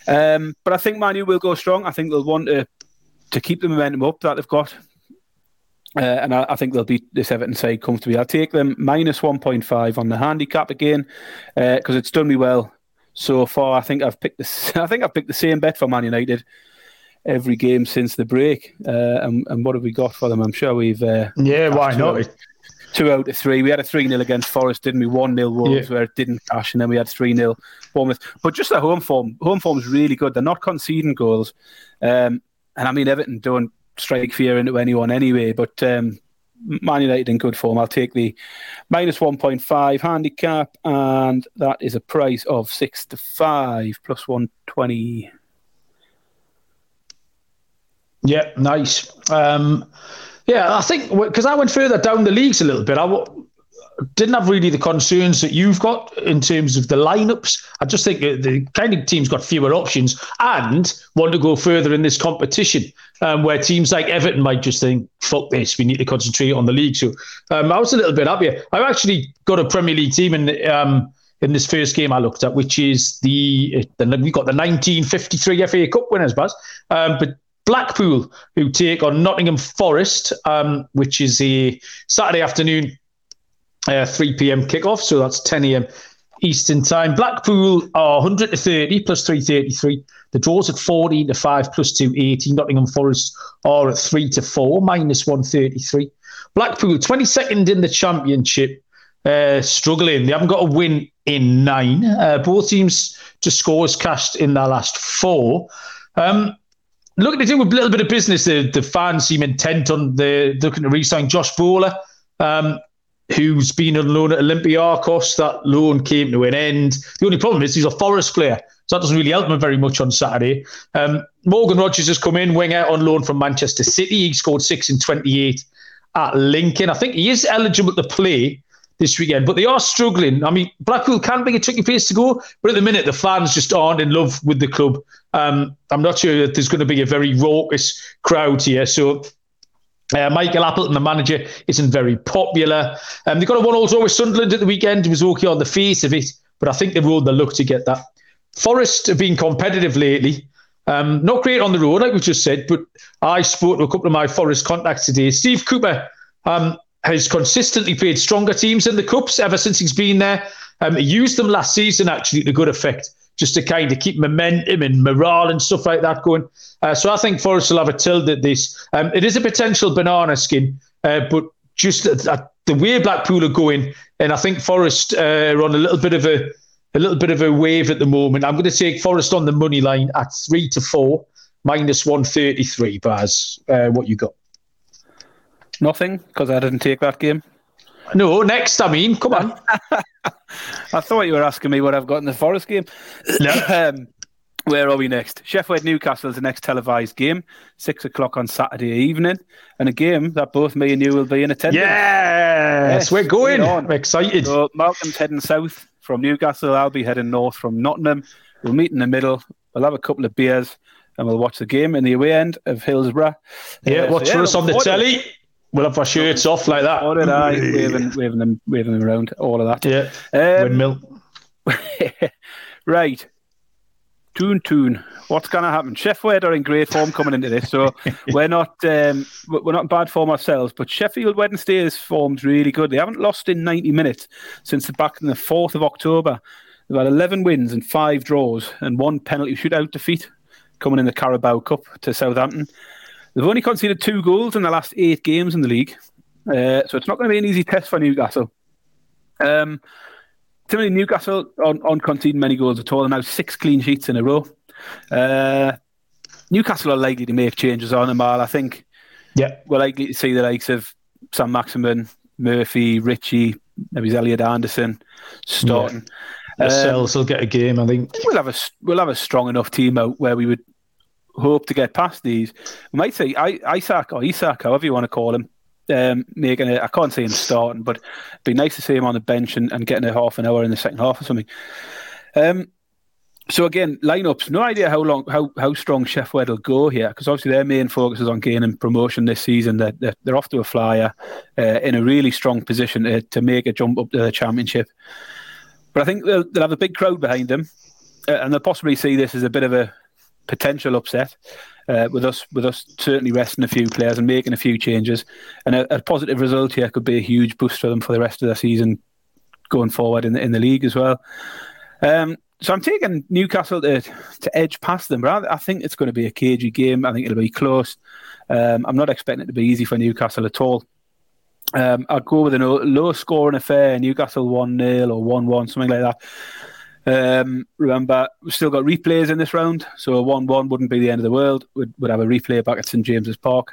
Um, but I think Man U will go strong. I think they'll want to, to keep the momentum up that they've got. Uh, and I, I think they'll beat this Everton side comfortably. I'll take them minus one point five on the handicap again, because uh, it's done me well so far. I think I've picked the I think I've picked the same bet for Man United every game since the break. Uh, and, and what have we got for them? I'm sure we've uh, yeah, why two not? Out, two out of three. We had a three nil against Forest, didn't we? One nil Wolves yeah. where it didn't cash, and then we had three nil Bournemouth. But just the home form, home form is really good. They're not conceding goals, um, and I mean Everton don't strike fear into anyone anyway. But um, Man United in good form. I'll take the minus one point five handicap, and that is a price of six to five plus one twenty. Yeah, nice. Um, yeah, I think because I went further down the leagues a little bit. I, didn't have really the concerns that you've got in terms of the lineups. I just think the kind of team's got fewer options and want to go further in this competition, um, where teams like Everton might just think, fuck this, we need to concentrate on the league. So um, I was a little bit happier. I've actually got a Premier League team in the, um, in this first game I looked at, which is the, the we've got the nineteen fifty-three F A Cup winners, Baz, um, but Blackpool, who take on Nottingham Forest, um, which is a Saturday afternoon uh, three p.m. kickoff, so that's ten a.m. Eastern time. Blackpool are one hundred to thirty plus three thirty-three. The draw's at fourteen to five plus two eighty. Nottingham Forest are at three to four minus one thirty-three. Blackpool twenty-second in the Championship, uh, struggling. They haven't got a win in nine. Uh, both teams to scores cashed in their last four. Um, Looking to do a little bit of business, the, the fans seem intent on the looking to re-sign Josh Bowler, um, who's been on loan at Olympiacos. That loan came to an end. The only problem is he's a Forest player, so that doesn't really help him very much on Saturday. Um, Morgan Rogers has come in, winger on loan from Manchester City. He scored six in twenty-eight at Lincoln. I think he is eligible to play this weekend, but they are struggling. I mean, Blackpool can be a tricky place to go, but at the minute, the fans just aren't in love with the club. Um, I'm not sure that there's going to be a very raucous crowd here. So uh, Michael Appleton, the manager, isn't very popular. Um, they got a one-all draw with Sunderland at the weekend. It was okay on the face of it, but I think they've rolled the luck to get that. Forest have been competitive lately. Um, not great on the road, like we just said, but I spoke to a couple of my Forest contacts today. Steve Cooper um, has consistently played stronger teams in the Cups ever since he's been there. Um, he used them last season, actually, to good effect, just to kind of keep momentum and morale and stuff like that going. Uh, so I think Forest will have a tilt at this. Um, it is a potential banana skin, uh, but just at, at the way Blackpool are going, and I think Forest uh, are on a little bit of a a little bit of a wave at the moment. I'm going to take Forest on the money line at three to four, minus one thirty three. Baz, uh, what you got? Nothing, because I didn't take that game. No, next, I mean, come on. I thought you were asking me what I've got in the Forest game. No. um, where are we next? Sheffield Newcastle is the next televised game, six o'clock on Saturday evening, and a game that both me and you will be in attendance. Yes, yes we're going. We're excited. So Malcolm's heading south from Newcastle. I'll be heading north from Nottingham. We'll meet in the middle. We'll have a couple of beers, and we'll watch the game in the away end of Hillsborough. Yeah, uh, watch so, yeah, for us on the telly. We'll have our shirts off like that. What did I? Waving, waving, them, waving them around, all of that. Yeah. Um, Windmill. Right. Toon, toon. What's going to happen? Sheffield are in great form coming into this, so we're not um, we're not in bad form ourselves, but Sheffield Wednesday's form's really good. They haven't lost in ninety minutes since the back on the fourth of October. They've had eleven wins and five draws and one penalty shootout defeat coming in the Carabao Cup to Southampton. They've only conceded two goals in the last eight games in the league. Uh, so it's not going to be an easy test for Newcastle. Um, Timothy Newcastle aren't on, on conceding many goals at all. They're now six clean sheets in a row. Uh, Newcastle are likely to make changes on them all, I think. Yeah, we're likely to see the likes of Sam Maximin, Murphy, Ritchie, maybe Elliot Anderson starting. Yeah. Lascelles um, will get a game, I think. I think we'll have a, we'll have a strong enough team out where we would hope to get past these. We might say Isak or Isak, however you want to call him, um, making it. I can't see him starting, but it'd be nice to see him on the bench and, and getting a half an hour in the second half or something. Um, so again, lineups. No idea how long, how, how strong Sheffield will go here, because obviously their main focus is on gaining promotion this season. They're they're, they're off to a flyer, uh, in a really strong position to, to make a jump up to the Championship. But I think they'll, they'll have a big crowd behind them, uh, and they'll possibly see this as a bit of a potential upset, uh, with us with us certainly resting a few players and making a few changes, and a, a positive result here could be a huge boost for them for the rest of the season going forward in the, in the league as well. Um, so I'm taking Newcastle to, to edge past them, but I, I think it's going to be a cagey game. I think it'll be close. Um, I'm not expecting it to be easy for Newcastle at all. Um, I'd go with a low scoring affair, Newcastle one nil or one one, something like that. Um, remember, we've still got replays in this round, so a one one wouldn't be the end of the world. We'd, we'd have a replay back at St James's Park,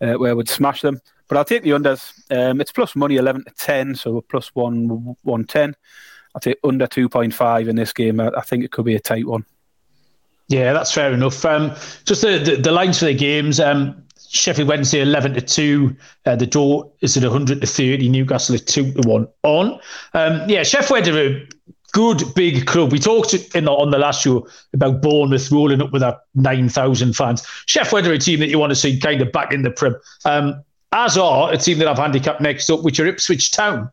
uh, where we'd smash them. But I'll take the unders. Um, it's plus money eleven to ten, so plus one ten. I'll take under two point five in this game. I, I think it could be a tight one. Yeah, that's fair enough. Um, just the, the, the lines for the games. Um, Sheffield Wednesday eleven to two. Uh, the draw is at one hundred to thirty. Newcastle at two to one on. Um, yeah, Sheffield are a good big club. We talked in the, on the last show about Bournemouth rolling up with our nine thousand fans. Sheffield are a team that you want to see kind of back in the Prem. Um, as are a team that I've handicapped next up, which are Ipswich Town.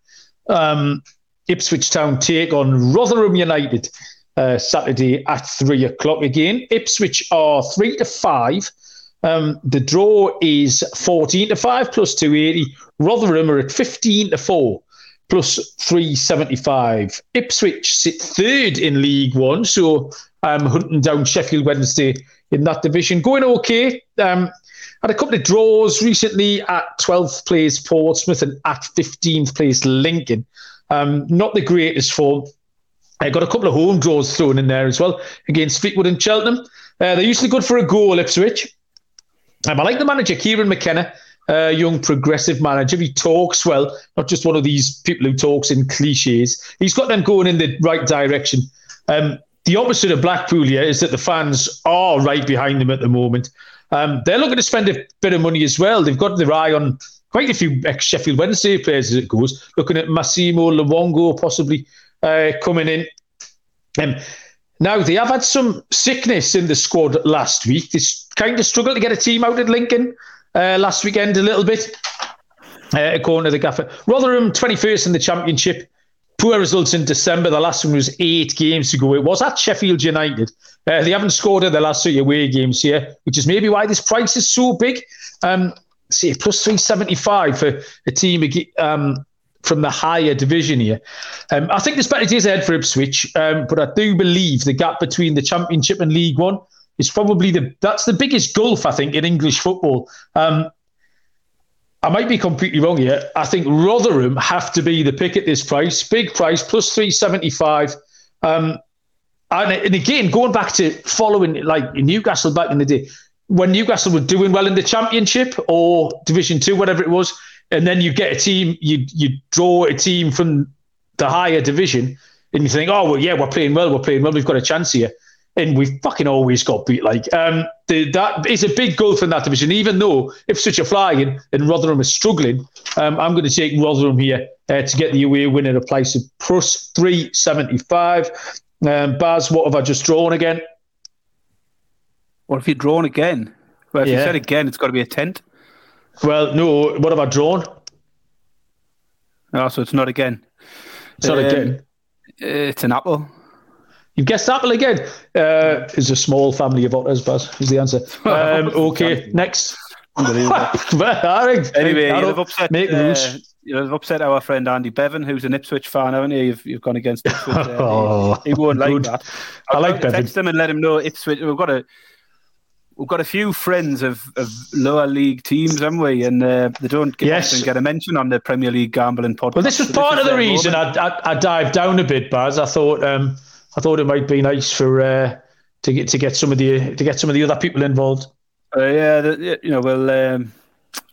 Um, Ipswich Town take on Rotherham United uh, Saturday at three o'clock again. Ipswich are three to five. Um, the draw is fourteen to five plus two eighty. Rotherham are at fifteen to four plus three seventy five. Ipswich sit third in League One, so I'm um, hunting down Sheffield Wednesday in that division. Going okay. Um, Had a couple of draws recently at twelfth place Portsmouth and at fifteenth place Lincoln. Um, not the greatest form. I got a couple of home draws thrown in there as well against Fleetwood and Cheltenham. Uh, they're usually good for a goal, Ipswich. Um, I like the manager, Kieran McKenna, a uh, young progressive manager. He talks well, not just one of these people who talks in cliches. He's got them going in the right direction. Um, the opposite of Blackpool here is that the fans are right behind them at the moment. Um, they're looking to spend a bit of money as well. They've got their eye on quite a few ex-Sheffield Wednesday players as it goes, looking at Massimo Luongo possibly uh, coming in. Um, now, they have had some sickness in the squad last week. They kind of struggled to get a team out at Lincoln uh, last weekend a little bit, uh, according to the gaffer. Rotherham, twenty-first in the Championship. Poor results in December. The last one was eight games ago. It was at Sheffield United. Uh, they haven't scored in the last three away games here, which is maybe why this price is so big. Um, see, plus three seventy-five for a team um, from the higher division here. Um, I think there's better days ahead for Ipswich, um, but I do believe the gap between the Championship and League One is probably the that's the biggest gulf, I think, in English football. Um I might be completely wrong here. I think Rotherham have to be the pick at this price. Big price, plus three seventy-five. Um, and, and again, going back to following like Newcastle back in the day, when Newcastle were doing well in the Championship or Division two, whatever it was, and then you get a team, you you draw a team from the higher division and you think, oh, well, yeah, we're playing well, we're playing well, we've got a chance here. And we've fucking always got beat. Like um, the, that is a big goal from that division. Even though if Ipswich are flying and Rotherham is struggling, um, I'm going to take Rotherham here uh, to get the away win at a price of plus three seventy five. Um, Baz, what have I just drawn again? What have you drawn again? Well, if yeah. you said again, it's got to be a tent. Well, no. What have I drawn? Oh, so it's not again. It's not um, again. It's an apple. You've guessed Apple again. Uh, it's a small family of otters, Baz, is the answer. Um, okay, next. Anyway, you'll have, upset, uh, you'll have upset our friend Andy Bevan, who's an Ipswich fan, haven't you? You've, you've gone against Ipswich. Uh, oh, he, he won't good. like that. I'll I like Bevan. Text him and let him know Ipswich. We've got a, we've got a few friends of, of lower league teams, haven't we? And uh, they don't get, yes. get a mention on the Premier League Gambling Podcast. Well, this was so part this of the reason I, I, I dived down a bit, Baz. I thought... Um, I thought it might be nice for uh, to get to get some of the to get some of the other people involved. Uh, yeah, the, you know, well, um,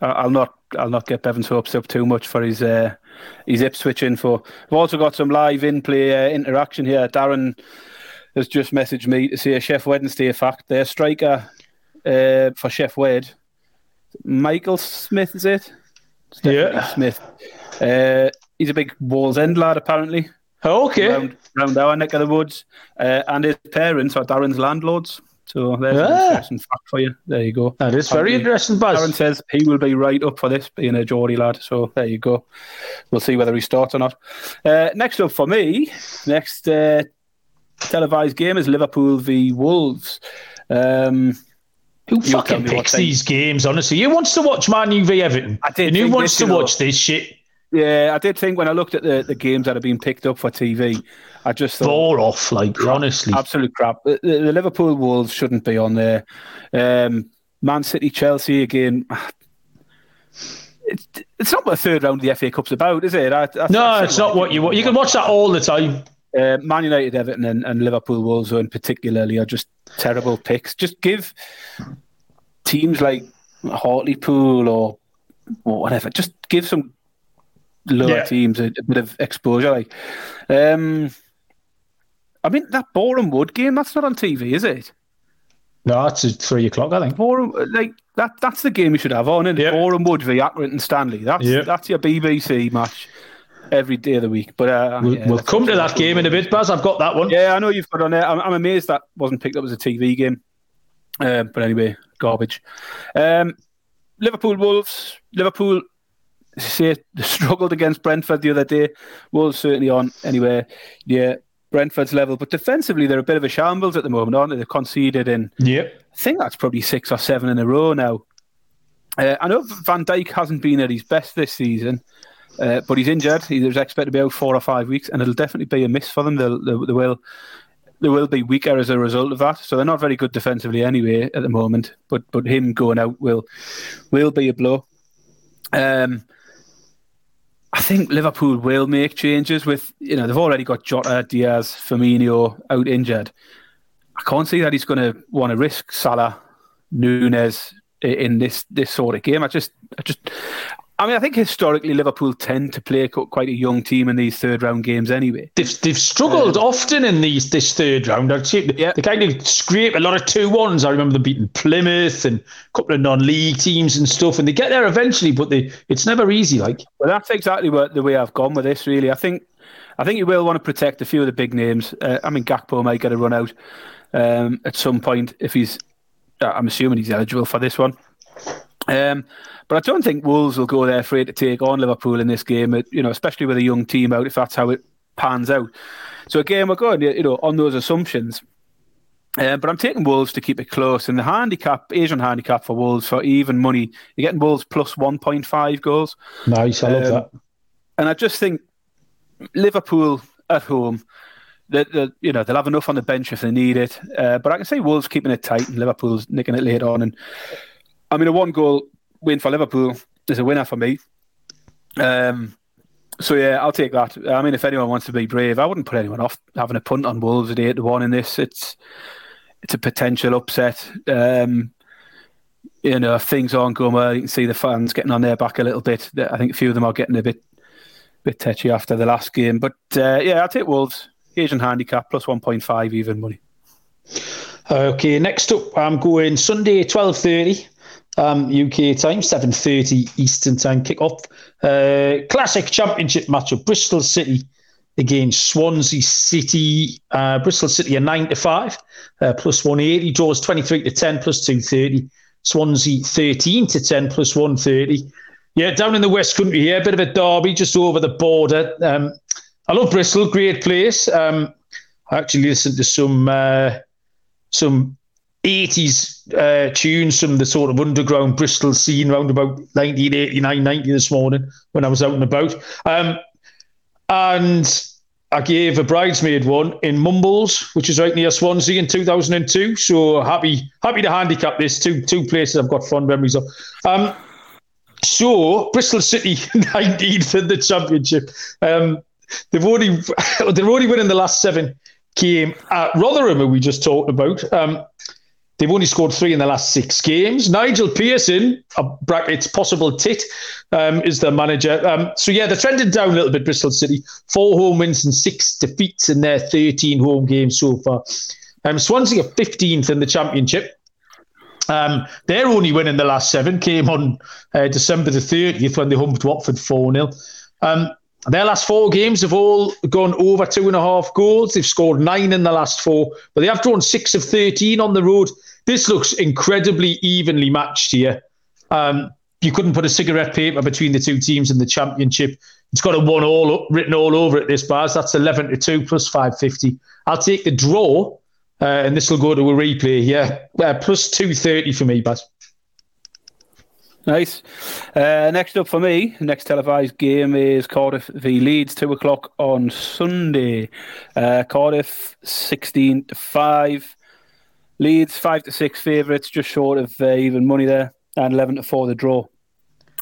I'll not I'll not get Bevan's hopes up too much for his uh, his Ipswich info. We've also got some live in play uh, interaction here. Darren has just messaged me to say a Chef Wednesday fact. Their striker uh, for Chef Wed, Michael Smith, is it? It's yeah, Smith. Uh, he's a big Wall's End lad, apparently. Oh, okay. Round, round our neck of the woods. Uh, and his parents are Darren's landlords. So there's yeah. an interesting fact for you. There you go. That is very Apparently, interesting, Baz. Darren says he will be right up for this, being a Geordie lad. So there you go. We'll see whether he starts or not. Uh, next up for me, next uh, televised game is Liverpool v Wolves. Um, Who fucking picks these games, honestly? Who wants to watch Man U v Everton? I did. And who wants to watch this shit? Yeah, I did think when I looked at the, the games that have been picked up for T V, I just thought... Bore off, like, crap, honestly. Absolute crap. The, the Liverpool Wolves shouldn't be on there. Um, Man City, Chelsea, again... It's, it's not what the third round of the F A Cup's about, is it? I, I, no, it's not what you want. You can watch that all the time. Uh, Man United, Everton and, and Liverpool Wolves in particularly are just terrible picks. Just give teams like Hartlepool or, or whatever, just give some... lower yeah. teams a, a bit of exposure. Like, um, I mean that Boreham Wood game. That's not on T V, is it? No, it's at three o'clock. I think Boreham, like That that's the game you should have on, isn't it? Yep. Boreham Wood v Accrington and Stanley. That's yep. that's your B B C match every day of the week. But uh, we'll, yeah, we'll come to that game in a bit, Baz. I've got that one. Yeah, I know you've got on there. I'm, I'm amazed that wasn't picked up as a T V game. Uh, but anyway, garbage. Um, Liverpool Wolves. Liverpool say struggled against Brentford the other day. Wolves certainly on anyway. Yeah. Brentford's level, but defensively they're a bit of a shambles at the moment, aren't they? They've conceded in, yep. I think that's probably six or seven in a row now. Uh, I know Van Dijk hasn't been at his best this season, uh, but he's injured. He's expected to be out four or five weeks, and it'll definitely be a miss for them. They'll, they, they will, they will be weaker as a result of that. So they're not very good defensively anyway at the moment. But but him going out will will be a blow. Um. I think Liverpool will make changes with, you know, they've already got Jota, Diaz, Firmino out injured. I can't see that he's going to want to risk Salah, Nunes in this this sort of game. I just, I just, I mean, I think historically Liverpool tend to play quite a young team in these third round games anyway. They've they've struggled um, often in these this third round. Yeah. They kind of scrape a lot of two ones. I remember them beating Plymouth and a couple of non-league teams and stuff, and they get there eventually, but they it's never easy. Like, well, that's exactly what, the way I've gone with this. Really, I think I think you will want to protect a few of the big names. Uh, I mean, Gakpo might get a run out um, at some point if he's. I'm assuming he's eligible for this one. Um, but I don't think Wolves will go there afraid to take on Liverpool in this game, you know, especially with a young team out, if that's how it pans out. So again, we're going, you know, on those assumptions. Um, but I'm taking Wolves to keep it close. And the handicap, Asian handicap for Wolves for even money, you're getting Wolves plus one point five goals. Nice, I love um, that. And I just think Liverpool at home, they, they, you know, they'll have enough on the bench if they need it. Uh, but I can see Wolves keeping it tight and Liverpool's nicking it late on. And I mean, a one-goal win for Liverpool is a winner for me. Um, so, yeah, I'll take that. I mean, if anyone wants to be brave, I wouldn't put anyone off having a punt on Wolves at eight to one in this. It's it's a potential upset. Um, you know, if things aren't going well, you can see the fans getting on their back a little bit. I think a few of them are getting a bit bit tetchy after the last game. But, uh, yeah, I'll take Wolves. Asian handicap, plus one point five even money. OK, next up, I'm going Sunday, twelve thirty. Um, U K time, seven thirty Eastern time kick-off. Uh, classic championship matchup, Bristol City against Swansea City. Uh, Bristol City are nine to five, uh, plus one eighty. Draws twenty-three to ten, plus two thirty. Swansea thirteen to ten, plus one thirty. Yeah, down in the West Country here, a bit of a derby just over the border. Um, I love Bristol, great place. Um, I actually listened to some uh, some... eighties uh, tunes from the sort of underground Bristol scene around about nineteen eighty-nine ninety this morning when I was out and about. Um, and I gave a bridesmaid one in Mumbles, which is right near Swansea in two thousand two. So happy happy to handicap this. Two two places I've got fond memories of. Um, so Bristol City, nineteenth in the championship. Um, they've only, they've only won in the last seven game at Rotherham, who we just talked about. Um, They've only scored three in the last six games. Nigel Pearson, a brackets possible tit, um, is their manager. Um, so, yeah, they're trending down a little bit, Bristol City. Four home wins and six defeats in their thirteen home games so far. Um, Swansea are fifteenth in the championship. Um, their only win in the last seven came on uh, December the thirtieth when they humped Watford four nil. Um, Their last four games have all gone over two and a half goals. They've scored nine in the last four, but they have drawn six of thirteen on the road. This looks incredibly evenly matched here. Um, you couldn't put a cigarette paper between the two teams in the championship. It's got a one all up, written all over it, this Baz. That's eleven to two plus five fifty. I'll take the draw, uh, and this will go to a replay. Yeah, uh, plus two thirty for me, Baz. Nice. Uh, next up for me, next televised game is Cardiff v Leeds, two o'clock on Sunday. Uh, Cardiff sixteen to five, Leeds five to six favourites, just short of uh, even money there, and eleven to four the draw.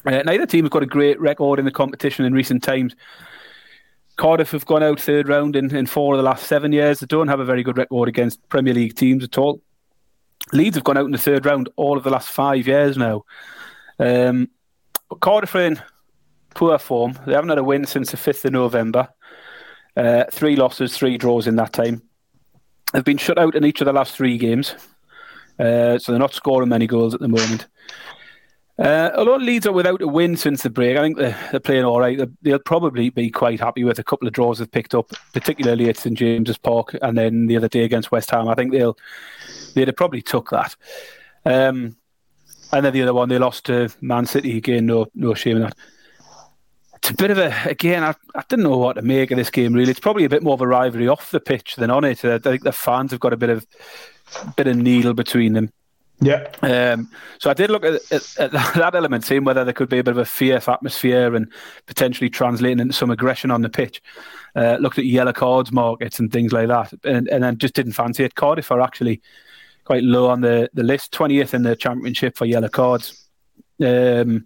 Uh, neither team has got a great record in the competition in recent times. Cardiff have gone out third round in, in four of the last seven years. They don't have a very good record against Premier League teams at all. Leeds have gone out in the third round all of the last five years now. Um, but Cardiff are in poor form. They haven't had a win since the fifth of November. Uh, three losses, three draws in that time. They've been shut out in each of the last three games. Uh, so they're not scoring many goals at the moment. Uh, although Leeds are without a win since the break, I think they're, they're playing all right. They're, they'll probably be quite happy with a couple of draws they've picked up, particularly at St James's Park and then the other day against West Ham. I think they'll, they'd have probably took that. Um, and then the other one, they lost to Man City again. No, no shame in that. It's a bit of a, again, I, I didn't know what to make of this game, really. It's probably a bit more of a rivalry off the pitch than on it. I think the fans have got a bit of bit of needle between them. Yeah. Um, so I did look at, at, at that element, seeing whether there could be a bit of a fierce atmosphere and potentially translating into some aggression on the pitch. Uh, looked at yellow cards markets and things like that, and, and then just didn't fancy it. Cardiff are actually quite low on the, the list, twentieth in the championship for yellow cards. Um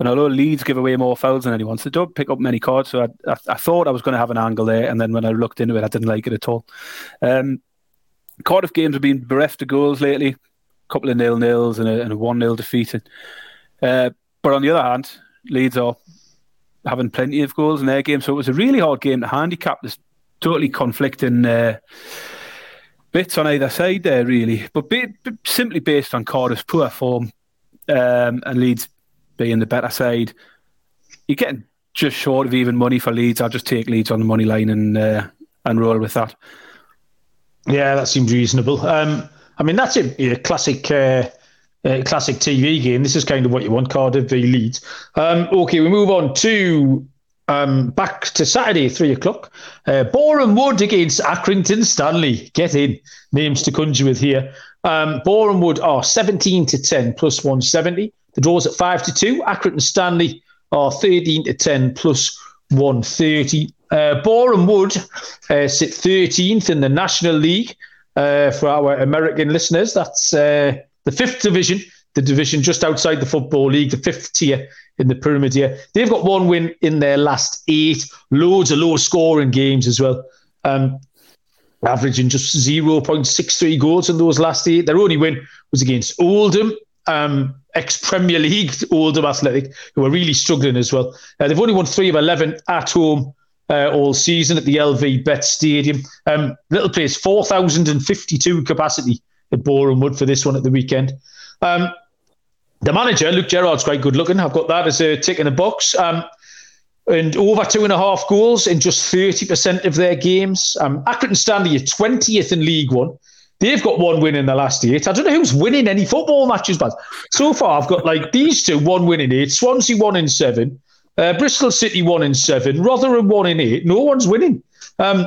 And although Leeds give away more fouls than anyone, so they don't pick up many cards. So I, I, I thought I was going to have an angle there, and then when I looked into it, I didn't like it at all. Um, Cardiff games have been bereft of goals lately. A couple of nil-nils and a, and a one-nil defeat. Uh, but on the other hand, Leeds are having plenty of goals in their game. So it was a really hard game to handicap. There's totally conflicting uh, bits on either side there, really. But be, simply based on Cardiff's poor form um, and Leeds being the better side, you're getting just short of even money for Leeds. I'll just take Leeds on the money line and uh, and roll with that. Yeah, that seems reasonable. Um, I mean, that's a, a classic uh, a classic T V game. This is kind of what you want, Cardiff v Leeds. Um, okay, we move on to um, back to Saturday, three o'clock. Uh, Boreham Wood against Accrington Stanley. Get in. Names to conjure with here. Um, Boreham Wood are seventeen to ten plus one seventy. The draws at five to two. Accrington Stanley are thirteen to ten plus one thirty. Uh, Boreham Wood uh, sit thirteenth in the National League. Uh, for our American listeners, that's uh, the fifth division, the division just outside the Football League, the fifth tier in the pyramid here. They've got one win in their last eight. Loads of low-scoring games as well. Um, averaging just zero point six three goals in those last eight. Their only win was against Oldham. Um, ex-Premier League Oldham Athletic, who are really struggling as well. Uh, they've only won three of eleven at home uh, all season at the L V Bet Stadium. Um, little place, four thousand fifty-two capacity at Boreham Wood for this one at the weekend. Um, the manager, Luke Gerrard's quite good looking. I've got that as a tick in the box. Um, and over two and a half goals in just thirty percent of their games. Um, Accrington Stanley are twentieth in League One. They've got one win in the last eight. I don't know who's winning any football matches, but so far I've got like these two, one win in eight, Swansea one in seven, uh, Bristol City one in seven, Rotherham one in eight. No one's winning. Um,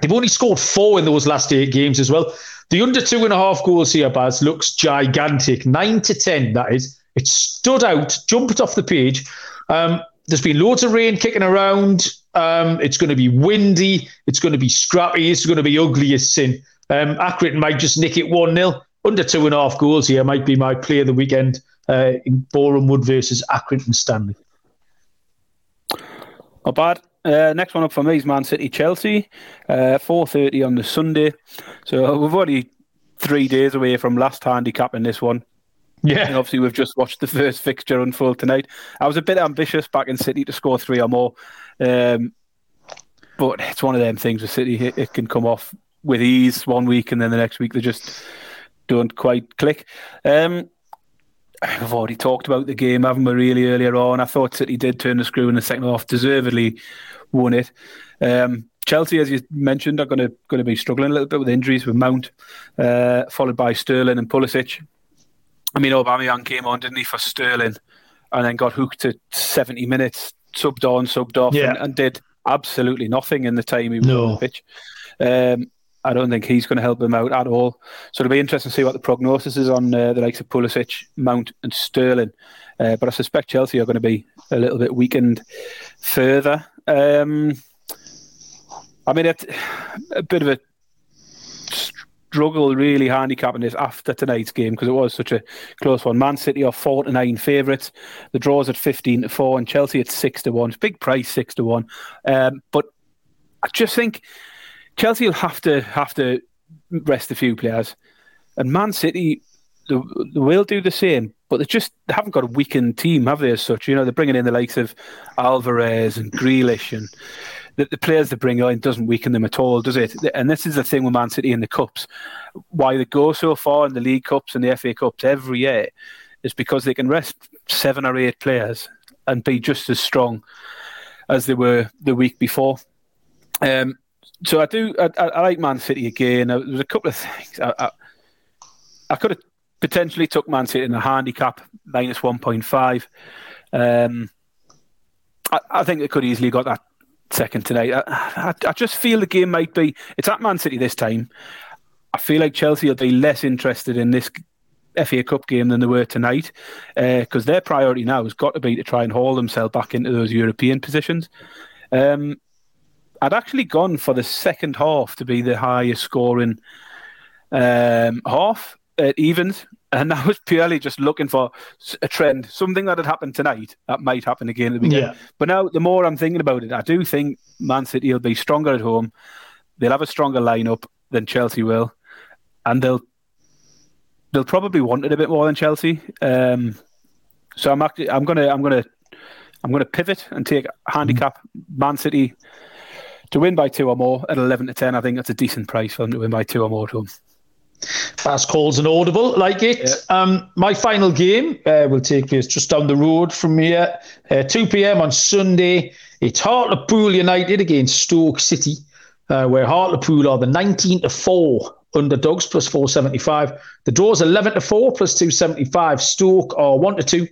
they've only scored four in those last eight games as well. The under two and a half goals here, Baz, looks gigantic. Nine to ten, that is. It stood out, jumped off the page. Um, there's been loads of rain kicking around. Um, it's going to be windy. It's going to be scrappy. It's going to be ugly as sin. Um, Accrington might just nick it one nil. Under two and a half goals here might be my play of the weekend uh, in Boreham Wood versus Accrington Stanley. Not bad. Uh, next one up for me is Man City Chelsea, uh, four thirty on the Sunday. So we've already three days away from last handicap in this one. Yeah. And obviously we've just watched the first fixture unfold tonight. I was a bit ambitious back in City to score three or more. Um, but it's one of them things with City. It, it can come off with ease one week, and then the next week they just don't quite click. Um, I've already talked about the game, haven't we, really, earlier on. I thought City did turn the screw in the second half, deservedly won it. Um, Chelsea, as you mentioned, are going to going to be struggling a little bit with injuries, with Mount, uh, followed by Sterling and Pulisic. I mean, Aubameyang came on, didn't he, for Sterling, and then got hooked to seventy minutes, subbed on, subbed off, yeah. and, and did absolutely nothing in the time he was no. on the pitch. Um, I don't think he's going to help them out at all. So it'll be interesting to see what the prognosis is on uh, the likes of Pulisic, Mount and Sterling. Uh, but I suspect Chelsea are going to be a little bit weakened further. Um, I mean, it's a bit of a struggle really handicapping this after tonight's game because it was such a close one. Man City are four to nine favourites. The draws at fifteen to four and Chelsea at six to one. It's a big price, six to one. Um, but I just think Chelsea will have to have to rest a few players, and Man City they, they will do the same. But they just they haven't got a weakened team, have they? As such, you know, they're bringing in the likes of Alvarez and Grealish and that the players they bring on doesn't weaken them at all, does it? And this is the thing with Man City in the Cups. Why they go so far in the League Cups and the F A Cups every year is because they can rest seven or eight players and be just as strong as they were the week before. Um, so I do. I, I like Man City again. There's a couple of things. I, I, I could have potentially took Man City in a handicap, minus one point five. Um, I, I think they could easily got that second tonight. I, I, I just feel the game might be... It's at Man City this time. I feel like Chelsea will be less interested in this F A Cup game than they were tonight, because uh, their priority now has got to be to try and haul themselves back into those European positions. Um, I'd actually gone for the second half to be the highest scoring um, half at evens, and I was purely just looking for a trend, something that had happened tonight that might happen again at the weekend. Yeah. But now, the more I'm thinking about it, I do think Man City will be stronger at home. They'll have a stronger lineup than Chelsea will, and they'll They'll probably want it a bit more than Chelsea, um, so I'm actually I'm gonna I'm gonna I'm gonna pivot and take handicap Man City to win by two or more at eleven to ten. I think that's a decent price for them to win by two or more at home. Fast calls and audible, like it. Yeah. Um, my final game uh, will take place just down the road from here, uh, two p m on Sunday. It's Hartlepool United against Stoke City, uh, where Hartlepool are the nineteen to four. Underdogs plus four seventy-five. The draw's eleven to four plus two seventy-five. Stoke are one to two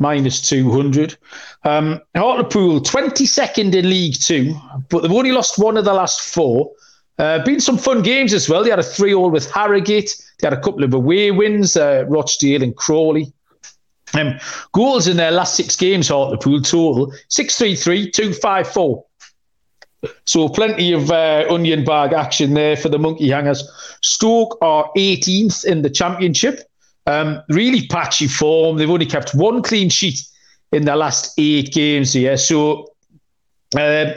minus two hundred. Um, Hartlepool, twenty-second in League Two, but they've only lost one of the last four. Uh, been some fun games as well. They had a three all with Harrogate. They had a couple of away wins, uh, Rochdale and Crawley. Um, goals in their last six games, Hartlepool, total six three three, two five four. So plenty of uh, onion bag action there for the monkey hangers. Stoke are eighteenth in the championship. Um, really patchy form. They've only kept one clean sheet in their last eight games here. So uh,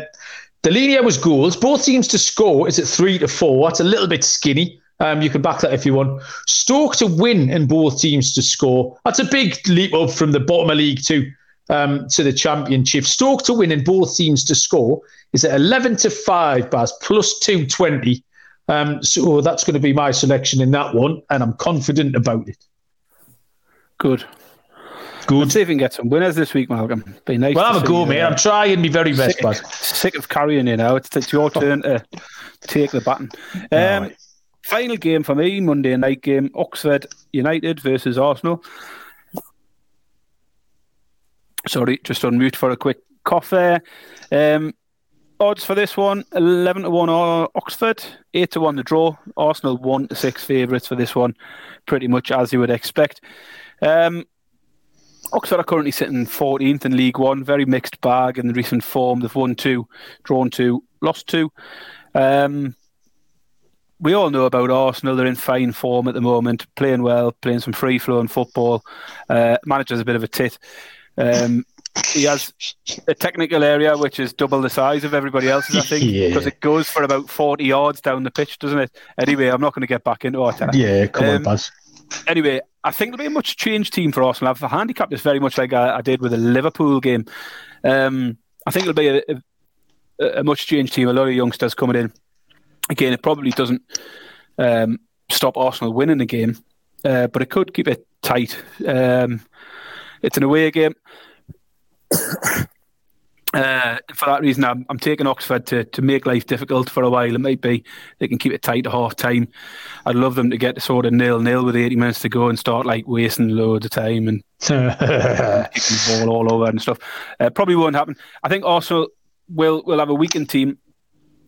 the lead here was goals. Both teams to score is at three to four. That's a little bit skinny. Um, you can back that if you want. Stoke to win and both teams to score. That's a big leap up from the bottom of League Two um, to the championship. Stoke to win and both teams to score is at eleven to five, Baz, plus two twenty. Um, so that's going to be my selection in that one, and I'm confident about it. Good. Good. Let's see if we can get some winners this week, Malcolm. Be nice. Well, have a go, mate. I'm trying my very best, sick, Baz. Sick of carrying you now. It's, it's your turn to take the baton. Um, right. Final game for me, Monday night game, Oxford United versus Arsenal. Sorry, just on mute for a quick cough there. Um, odds for this one, eleven to one Oxford, eight to one the draw. Arsenal one to six favourites for this one, pretty much as you would expect. Um, Oxford are currently sitting fourteenth in League One, very mixed bag in the recent form. They've won two, drawn two, lost two. Um, we all know about Arsenal. They're in fine form at the moment, playing well, playing some free-flowing football. Uh, manager's a bit of a tit. Um, he has a technical area which is double the size of everybody else's, I think, yeah. because it goes for about forty yards down the pitch, doesn't it? Anyway, I'm not going to get back into Arteta. Yeah, come um, on, Baz. Anyway, I think there'll be a much changed team for Arsenal. I've handicapped this very much like I, I did with the Liverpool game. Um, I think it'll be a, a, a much changed team. A lot of youngsters coming in. Again, it probably doesn't um, stop Arsenal winning the game, uh, but it could keep it tight. Um, it's an away game. Uh, for that reason, I'm, I'm taking Oxford to, to make life difficult for a while. It might be they can keep it tight at half time. I'd love them to get to sort of nil-nil with eighty minutes to go and start like wasting loads of time and uh, kicking the ball all over and stuff. Uh, probably won't happen. I think Arsenal will will have a weakened team.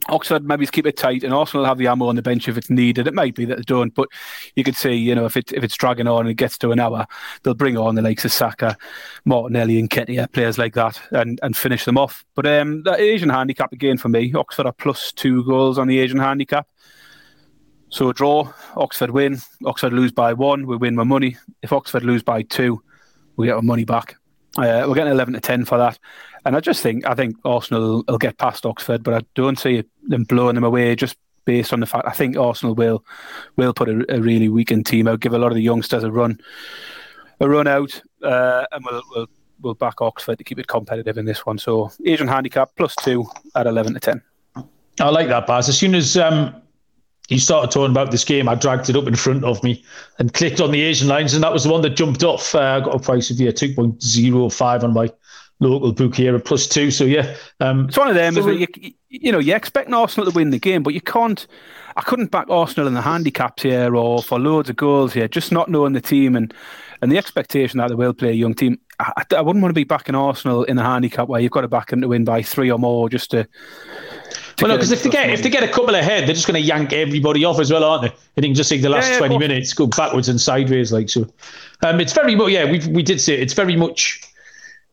Oxford maybe keep it tight, and Arsenal have the ammo on the bench if it's needed. It might be that they don't, but you could see, you know, if it if it's dragging on and it gets to an hour, they'll bring on the likes of Saka, Martinelli, and Nketiah, players like that, and, and finish them off. But um, the Asian handicap again for me. Oxford are plus two goals on the Asian handicap. So a draw, Oxford win, Oxford lose by one, we win my money. If Oxford lose by two, we get our money back. Uh, we're getting eleven to ten for that, and I just think I think Arsenal will, will get past Oxford, but I don't see them blowing them away. Just based on the fact, I think Arsenal will will put a, a really weakened team out, give a lot of the youngsters a run, a run out, uh, and we'll, we'll will back Oxford to keep it competitive in this one. So Asian handicap plus two at eleven to ten. I like that, Baz. As soon as um, you started talking about this game, I dragged it up in front of me and clicked on the Asian lines, and that was the one that jumped off. Uh, I got a price of yeah, two point oh five on my local book here, a plus two. So yeah, um, it's one of them. So is it? You, you know, you expect Arsenal to win the game, but you can't. I couldn't back Arsenal in the handicaps here or for loads of goals here, just not knowing the team and, and the expectation that they will play a young team. I, I wouldn't want to be backing Arsenal in the handicap where you've got to back them to win by three or more just to. to well, no, because if they get money. if they get a couple ahead, they're just going to yank everybody off as well, aren't they? And you can just take the last yeah, yeah, twenty minutes, go backwards and sideways like so. Um, it's very much yeah, we we did say it, it's very much.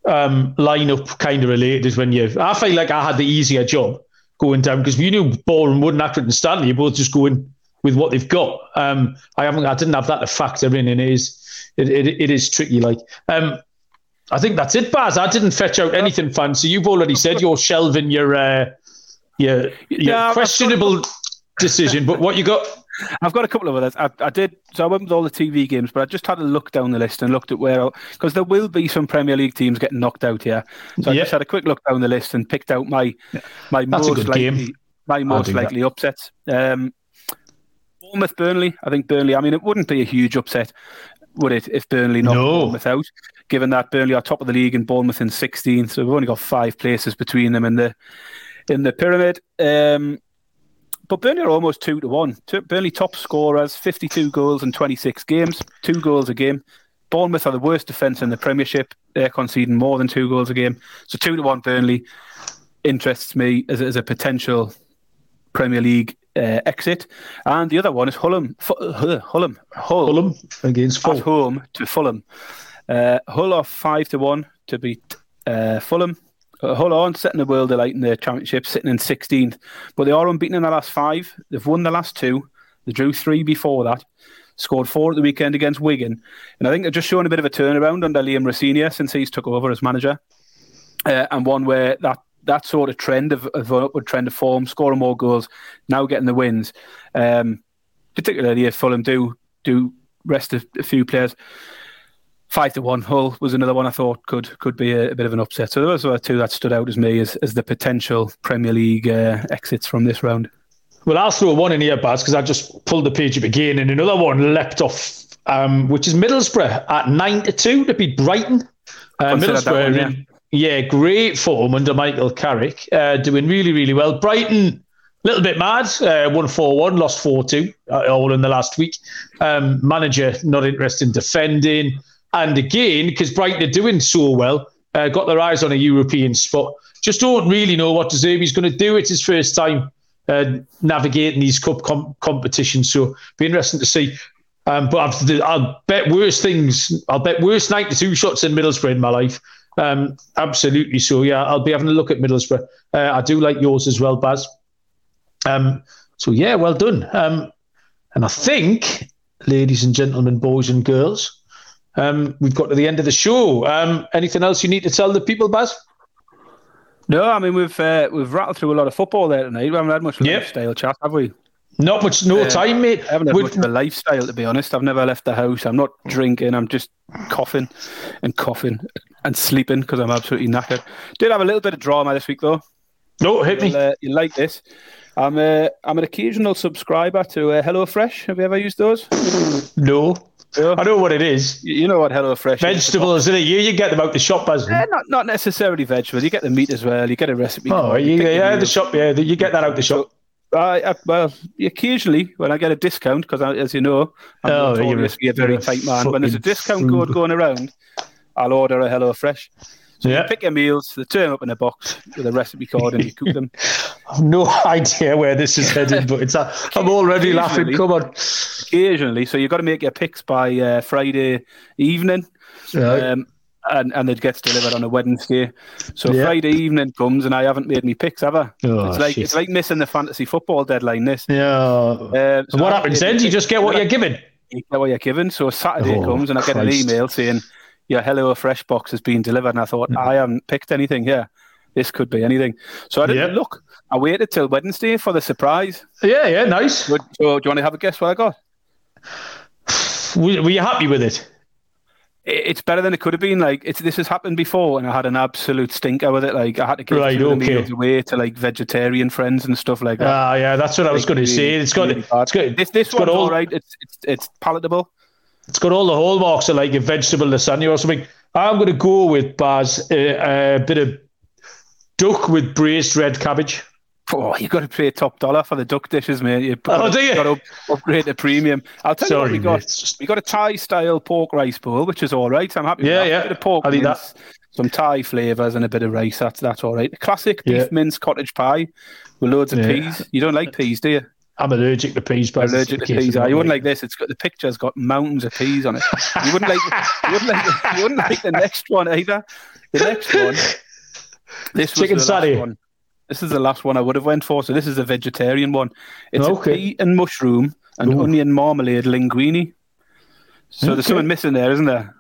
Um, line up kind of related is when you I feel like I had the easier job going down because you knew Boreham, Wood and Accrington and Stanley, you're both just going with what they've got. um, I haven't I didn't have that to factor in, and it is it, it, it is tricky like. um, I think that's it, Baz. I didn't fetch out anything fancy. You've already said you're shelving your uh, your, your yeah, questionable decision, but what you got? I've got a couple of others. I, I did, so I went with all the T V games, but I just had a look down the list and looked at where, because there will be some Premier League teams getting knocked out here. So yep. I just had a quick look down the list and picked out my my That's most likely game. my most likely that. upsets. Um, Bournemouth, Burnley. I think Burnley. I mean, it wouldn't be a huge upset, would it, if Burnley knocked no. Bournemouth out? Given that Burnley are top of the league and Bournemouth in sixteenth, so we've only got five places between them in the in the pyramid. Um, But Burnley are almost two to one. Burnley top scorers, fifty-two goals in twenty-six games, two goals a game. Bournemouth are the worst defence in the Premiership. They're conceding more than two goals a game. So two to one Burnley interests me as, as a potential Premier League uh, exit. And the other one is Fulham, Fulham, Hull Fulham against Fulham at home to Fulham. Uh, Hull are five to one to beat uh, Fulham. Hull aren't setting the world alight in the Championship, sitting in sixteenth. But they are unbeaten in the last five. They've won the last two. They drew three before that. Scored four at the weekend against Wigan. And I think they're just showing a bit of a turnaround under Liam Rossini since he's took over as manager. Uh, and one where that, that sort of trend of, of an upward trend of form, scoring more goals, now getting the wins. Um, particularly if Fulham do, do rest a, a few players. Five to one, Hull was another one I thought could could be a, a bit of an upset. So those were two that stood out as me as, as the potential Premier League uh, exits from this round. Well, I'll throw one in here, Baz, because I just pulled the page up again, and another one leapt off, um, which is Middlesbrough at nine to two to beat Brighton. Uh, Middlesbrough, one, yeah. In, yeah, great form under Michael Carrick, uh, doing really really well. Brighton. Little bit mad, uh, won four one, lost four two, uh, all in the last week. Um, manager not interested in defending. And again, because Brighton are doing so well, uh, got their eyes on a European spot. Just don't really know what Deserby's going to do. It's his first time uh, navigating these cup com- competitions, so it'll be interesting to see. Um, but I've, I'll bet worse things. I'll bet worse ninety-two shots in Middlesbrough in my life. Um, absolutely. So yeah, I'll be having a look at Middlesbrough. Uh, I do like yours as well, Baz. Um, so yeah, well done. Um, and I think, ladies and gentlemen, boys and girls, Um, we've got to the end of the show. Um, anything else you need to tell the people, Baz? No, I mean, we've uh, we've rattled through a lot of football there tonight. We haven't had much yep. lifestyle chat, have we? Not much, no uh, time, mate. I haven't had we've... much of a lifestyle, to be honest. I've never left the house. I'm not drinking. I'm just coughing and coughing and sleeping because I'm absolutely knackered. Did have a little bit of drama this week, though. No, hit me. You'll, uh, you'll like this. I'm uh, I'm an occasional subscriber to uh, HelloFresh. Have you ever used those? No. So, I know what it is. You know what HelloFresh is. Vegetables, isn't it? You, you get them out the shop, as yeah, not not necessarily vegetables. You get the meat as well. You get a recipe. Oh, you, you yeah, the, the shop. Yeah, you get that out the shop. So, I, I, well, occasionally when I get a discount, because as you know, I'm oh, notoriously a very tight man. When there's a discount code going around, I'll order a HelloFresh. So yeah. You pick your meals, they turn up in a box with a recipe card, and you cook them. I've no idea where this is headed, but it's a, I'm already laughing. Come on. Occasionally, so you've got to make your picks by uh, Friday evening, right. um, and and it gets delivered on a Wednesday. So yeah. Friday evening comes, and I haven't made any picks ever. Oh, it's like shit. It's like missing the fantasy football deadline. This. Yeah. Uh, so and what happens then? You just get what you're given. You get what you're given. So Saturday oh, comes, and I Christ. get an email saying your HelloFresh box has been delivered, and I thought, mm-hmm. I haven't picked anything here. This could be anything. So I didn't yep. look. I waited till Wednesday for the surprise. Yeah, yeah, nice. So do you want to have a guess what I got? Were you happy with it? it's better than it could have been. Like, it's this has happened before, and I had an absolute stinker with it. Like, I had to give right, two okay. meals away to like vegetarian friends and stuff like that. Ah, uh, yeah, that's what I was like, going to say. It's got, really it's got this. This one's all right. It's it's it's palatable. It's got all the hallmarks of like a vegetable lasagna or something. I'm going to go with Baz a, a bit of duck with braised red cabbage. Oh, you got to pay top dollar for the duck dishes, mate. You've got, oh, to, you? got to upgrade the premium. I'll tell Sorry, you what we got. Mate. We got a Thai-style pork rice bowl, which is all right. I'm happy yeah, with that. Yeah. A bit of pork I mince, that. some Thai flavours and a bit of rice. That's, that's all right. The classic beef yeah. mince cottage pie with loads of yeah. peas. You don't like peas, do you? I'm allergic to peas. But allergic to peas. You wouldn't like this. It's got, the picture's got mountains of peas on it. You wouldn't like. You wouldn't like, you wouldn't like the next one either. The next one. This chicken was the last one. This is the last one I would have went for. So this is a vegetarian one. It's okay. a pea and mushroom and Ooh. onion marmalade linguine. So okay. there's something missing there, isn't there?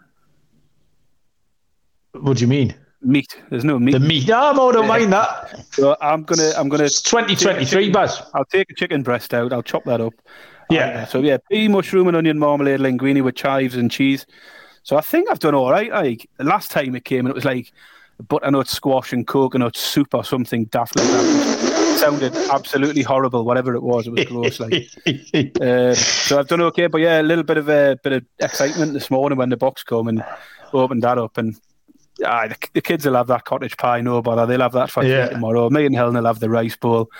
What do you mean? Meat. There's no meat. The meat. No, I don't yeah. mind that. So I'm gonna. I'm gonna. It's twenty twenty-three, Baz. I'll take a chicken breast out. I'll chop that up. Yeah. Uh, so yeah, pea, mushroom, and onion marmalade linguine with chives and cheese. So I think I've done all right. Like last time it came, and it was like. butternut squash and coconut soup or something daft like that. It sounded absolutely horrible, whatever it was. It was gross. Like, uh, so I've done okay, but yeah, a little bit of a uh, bit of excitement this morning when the box come and opened that up, and uh, the, the kids will have that cottage pie, no bother. They'll have that for yeah. tomorrow. Me and Helen will have the rice bowl,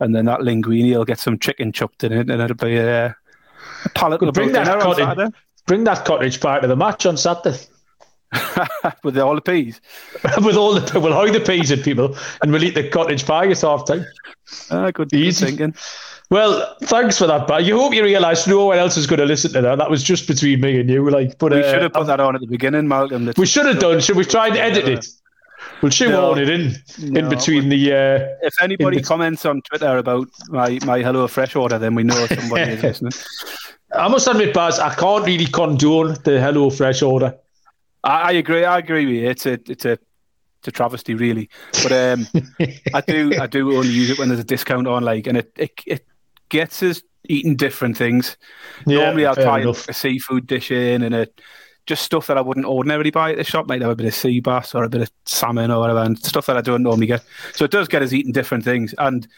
and then that linguine will get some chicken chopped in it, and it'll be uh, a palatable dinner that cottage, on Saturday. Bring that cottage pie to the match on Saturday. With all the peas, with all the we'll hide the peas at people, and we'll eat the cottage pie at half time. Ah, good, good thinking. Well, thanks for that, but you hope you realise no one else is going to listen to that. That was just between me and you. Like, but we uh, should have put that on at the beginning, Malcolm. We should have done. Should we try and edit it? We'll shoehorn no, it in in no, between the. Uh, if anybody bet- comments on Twitter about my my Hello Fresh order, then we know somebody is listening. I must admit, Baz, I can't really condone the Hello Fresh order. I agree. I agree with you. It's a, it's a, it's a travesty, really. But um, I do, I do only use it when there's a discount on, like, and it, it, it gets us eating different things. Yeah, normally, I'll try enough. a seafood dish in and a just stuff that I wouldn't ordinarily buy at the shop, like have a bit of sea bass or a bit of salmon or whatever, and stuff that I don't normally get. So it does get us eating different things and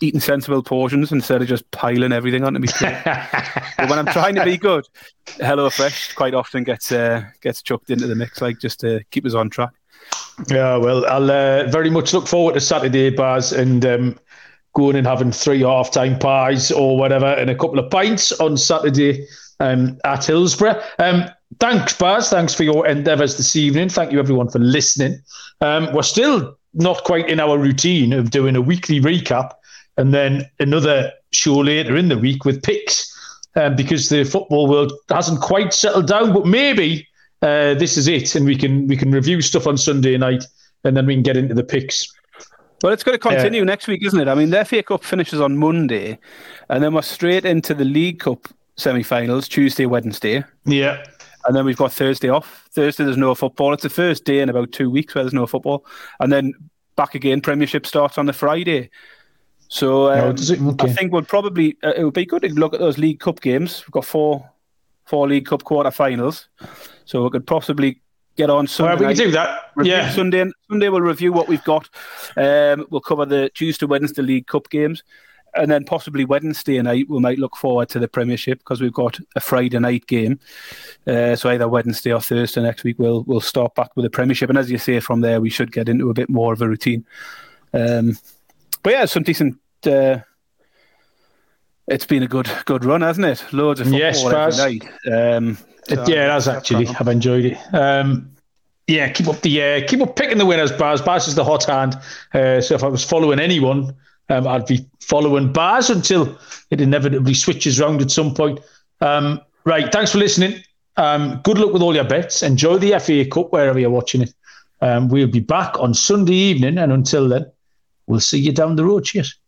eating sensible portions instead of just piling everything onto me. But when I'm trying to be good, HelloFresh quite often gets uh, gets chucked into the mix, like, just to keep us on track. Yeah, well, I'll uh, very much look forward to Saturday, Baz, and um, going and having three half-time pies or whatever and a couple of pints on Saturday um, at Hillsborough. Um, thanks, Baz. Thanks for your endeavours this evening. Thank you, everyone, for listening. Um, we're still not quite in our routine of doing a weekly recap and then another show later in the week with picks, um, because the football world hasn't quite settled down. But maybe uh, this is it, and we can we can review stuff on Sunday night, and then we can get into the picks. Well, it's going to continue uh, next week, isn't it? I mean, the F A Cup finishes on Monday, and then we're straight into the League Cup semi-finals Tuesday, Wednesday. Yeah. And then we've got Thursday off. Thursday, there's no football. It's the first day in about two weeks where there's no football. And then back again, Premiership starts on the Friday. So um, no, okay. I think we'll probably uh, it would be good to look at those League Cup games. We've got four, four League Cup quarter-finals, so we could possibly get on Sunday. Well, we can do that. Review yeah, Sunday. Sunday we'll review what we've got. Um, we'll cover the Tuesday, Wednesday League Cup games, and then possibly Wednesday night we might look forward to the Premiership because we've got a Friday night game. Uh, so either Wednesday or Thursday next week we'll we'll start back with the Premiership, and as you say, from there we should get into a bit more of a routine. Um, But yeah, some decent. Uh, it's been a good, good run, hasn't it? Loads of football yes, every night. Um, so it, yeah, it has actually. Problem. I've enjoyed it. Um, yeah, keep up the uh, keep up picking the winners, Baz. Baz is the hot hand. Uh, so if I was following anyone, um, I'd be following Baz until it inevitably switches round at some point. Um, right, thanks for listening. Um, good luck with all your bets. Enjoy the F A Cup wherever you're watching it. Um, we'll be back on Sunday evening, and until then. We'll see you down the road. Cheers.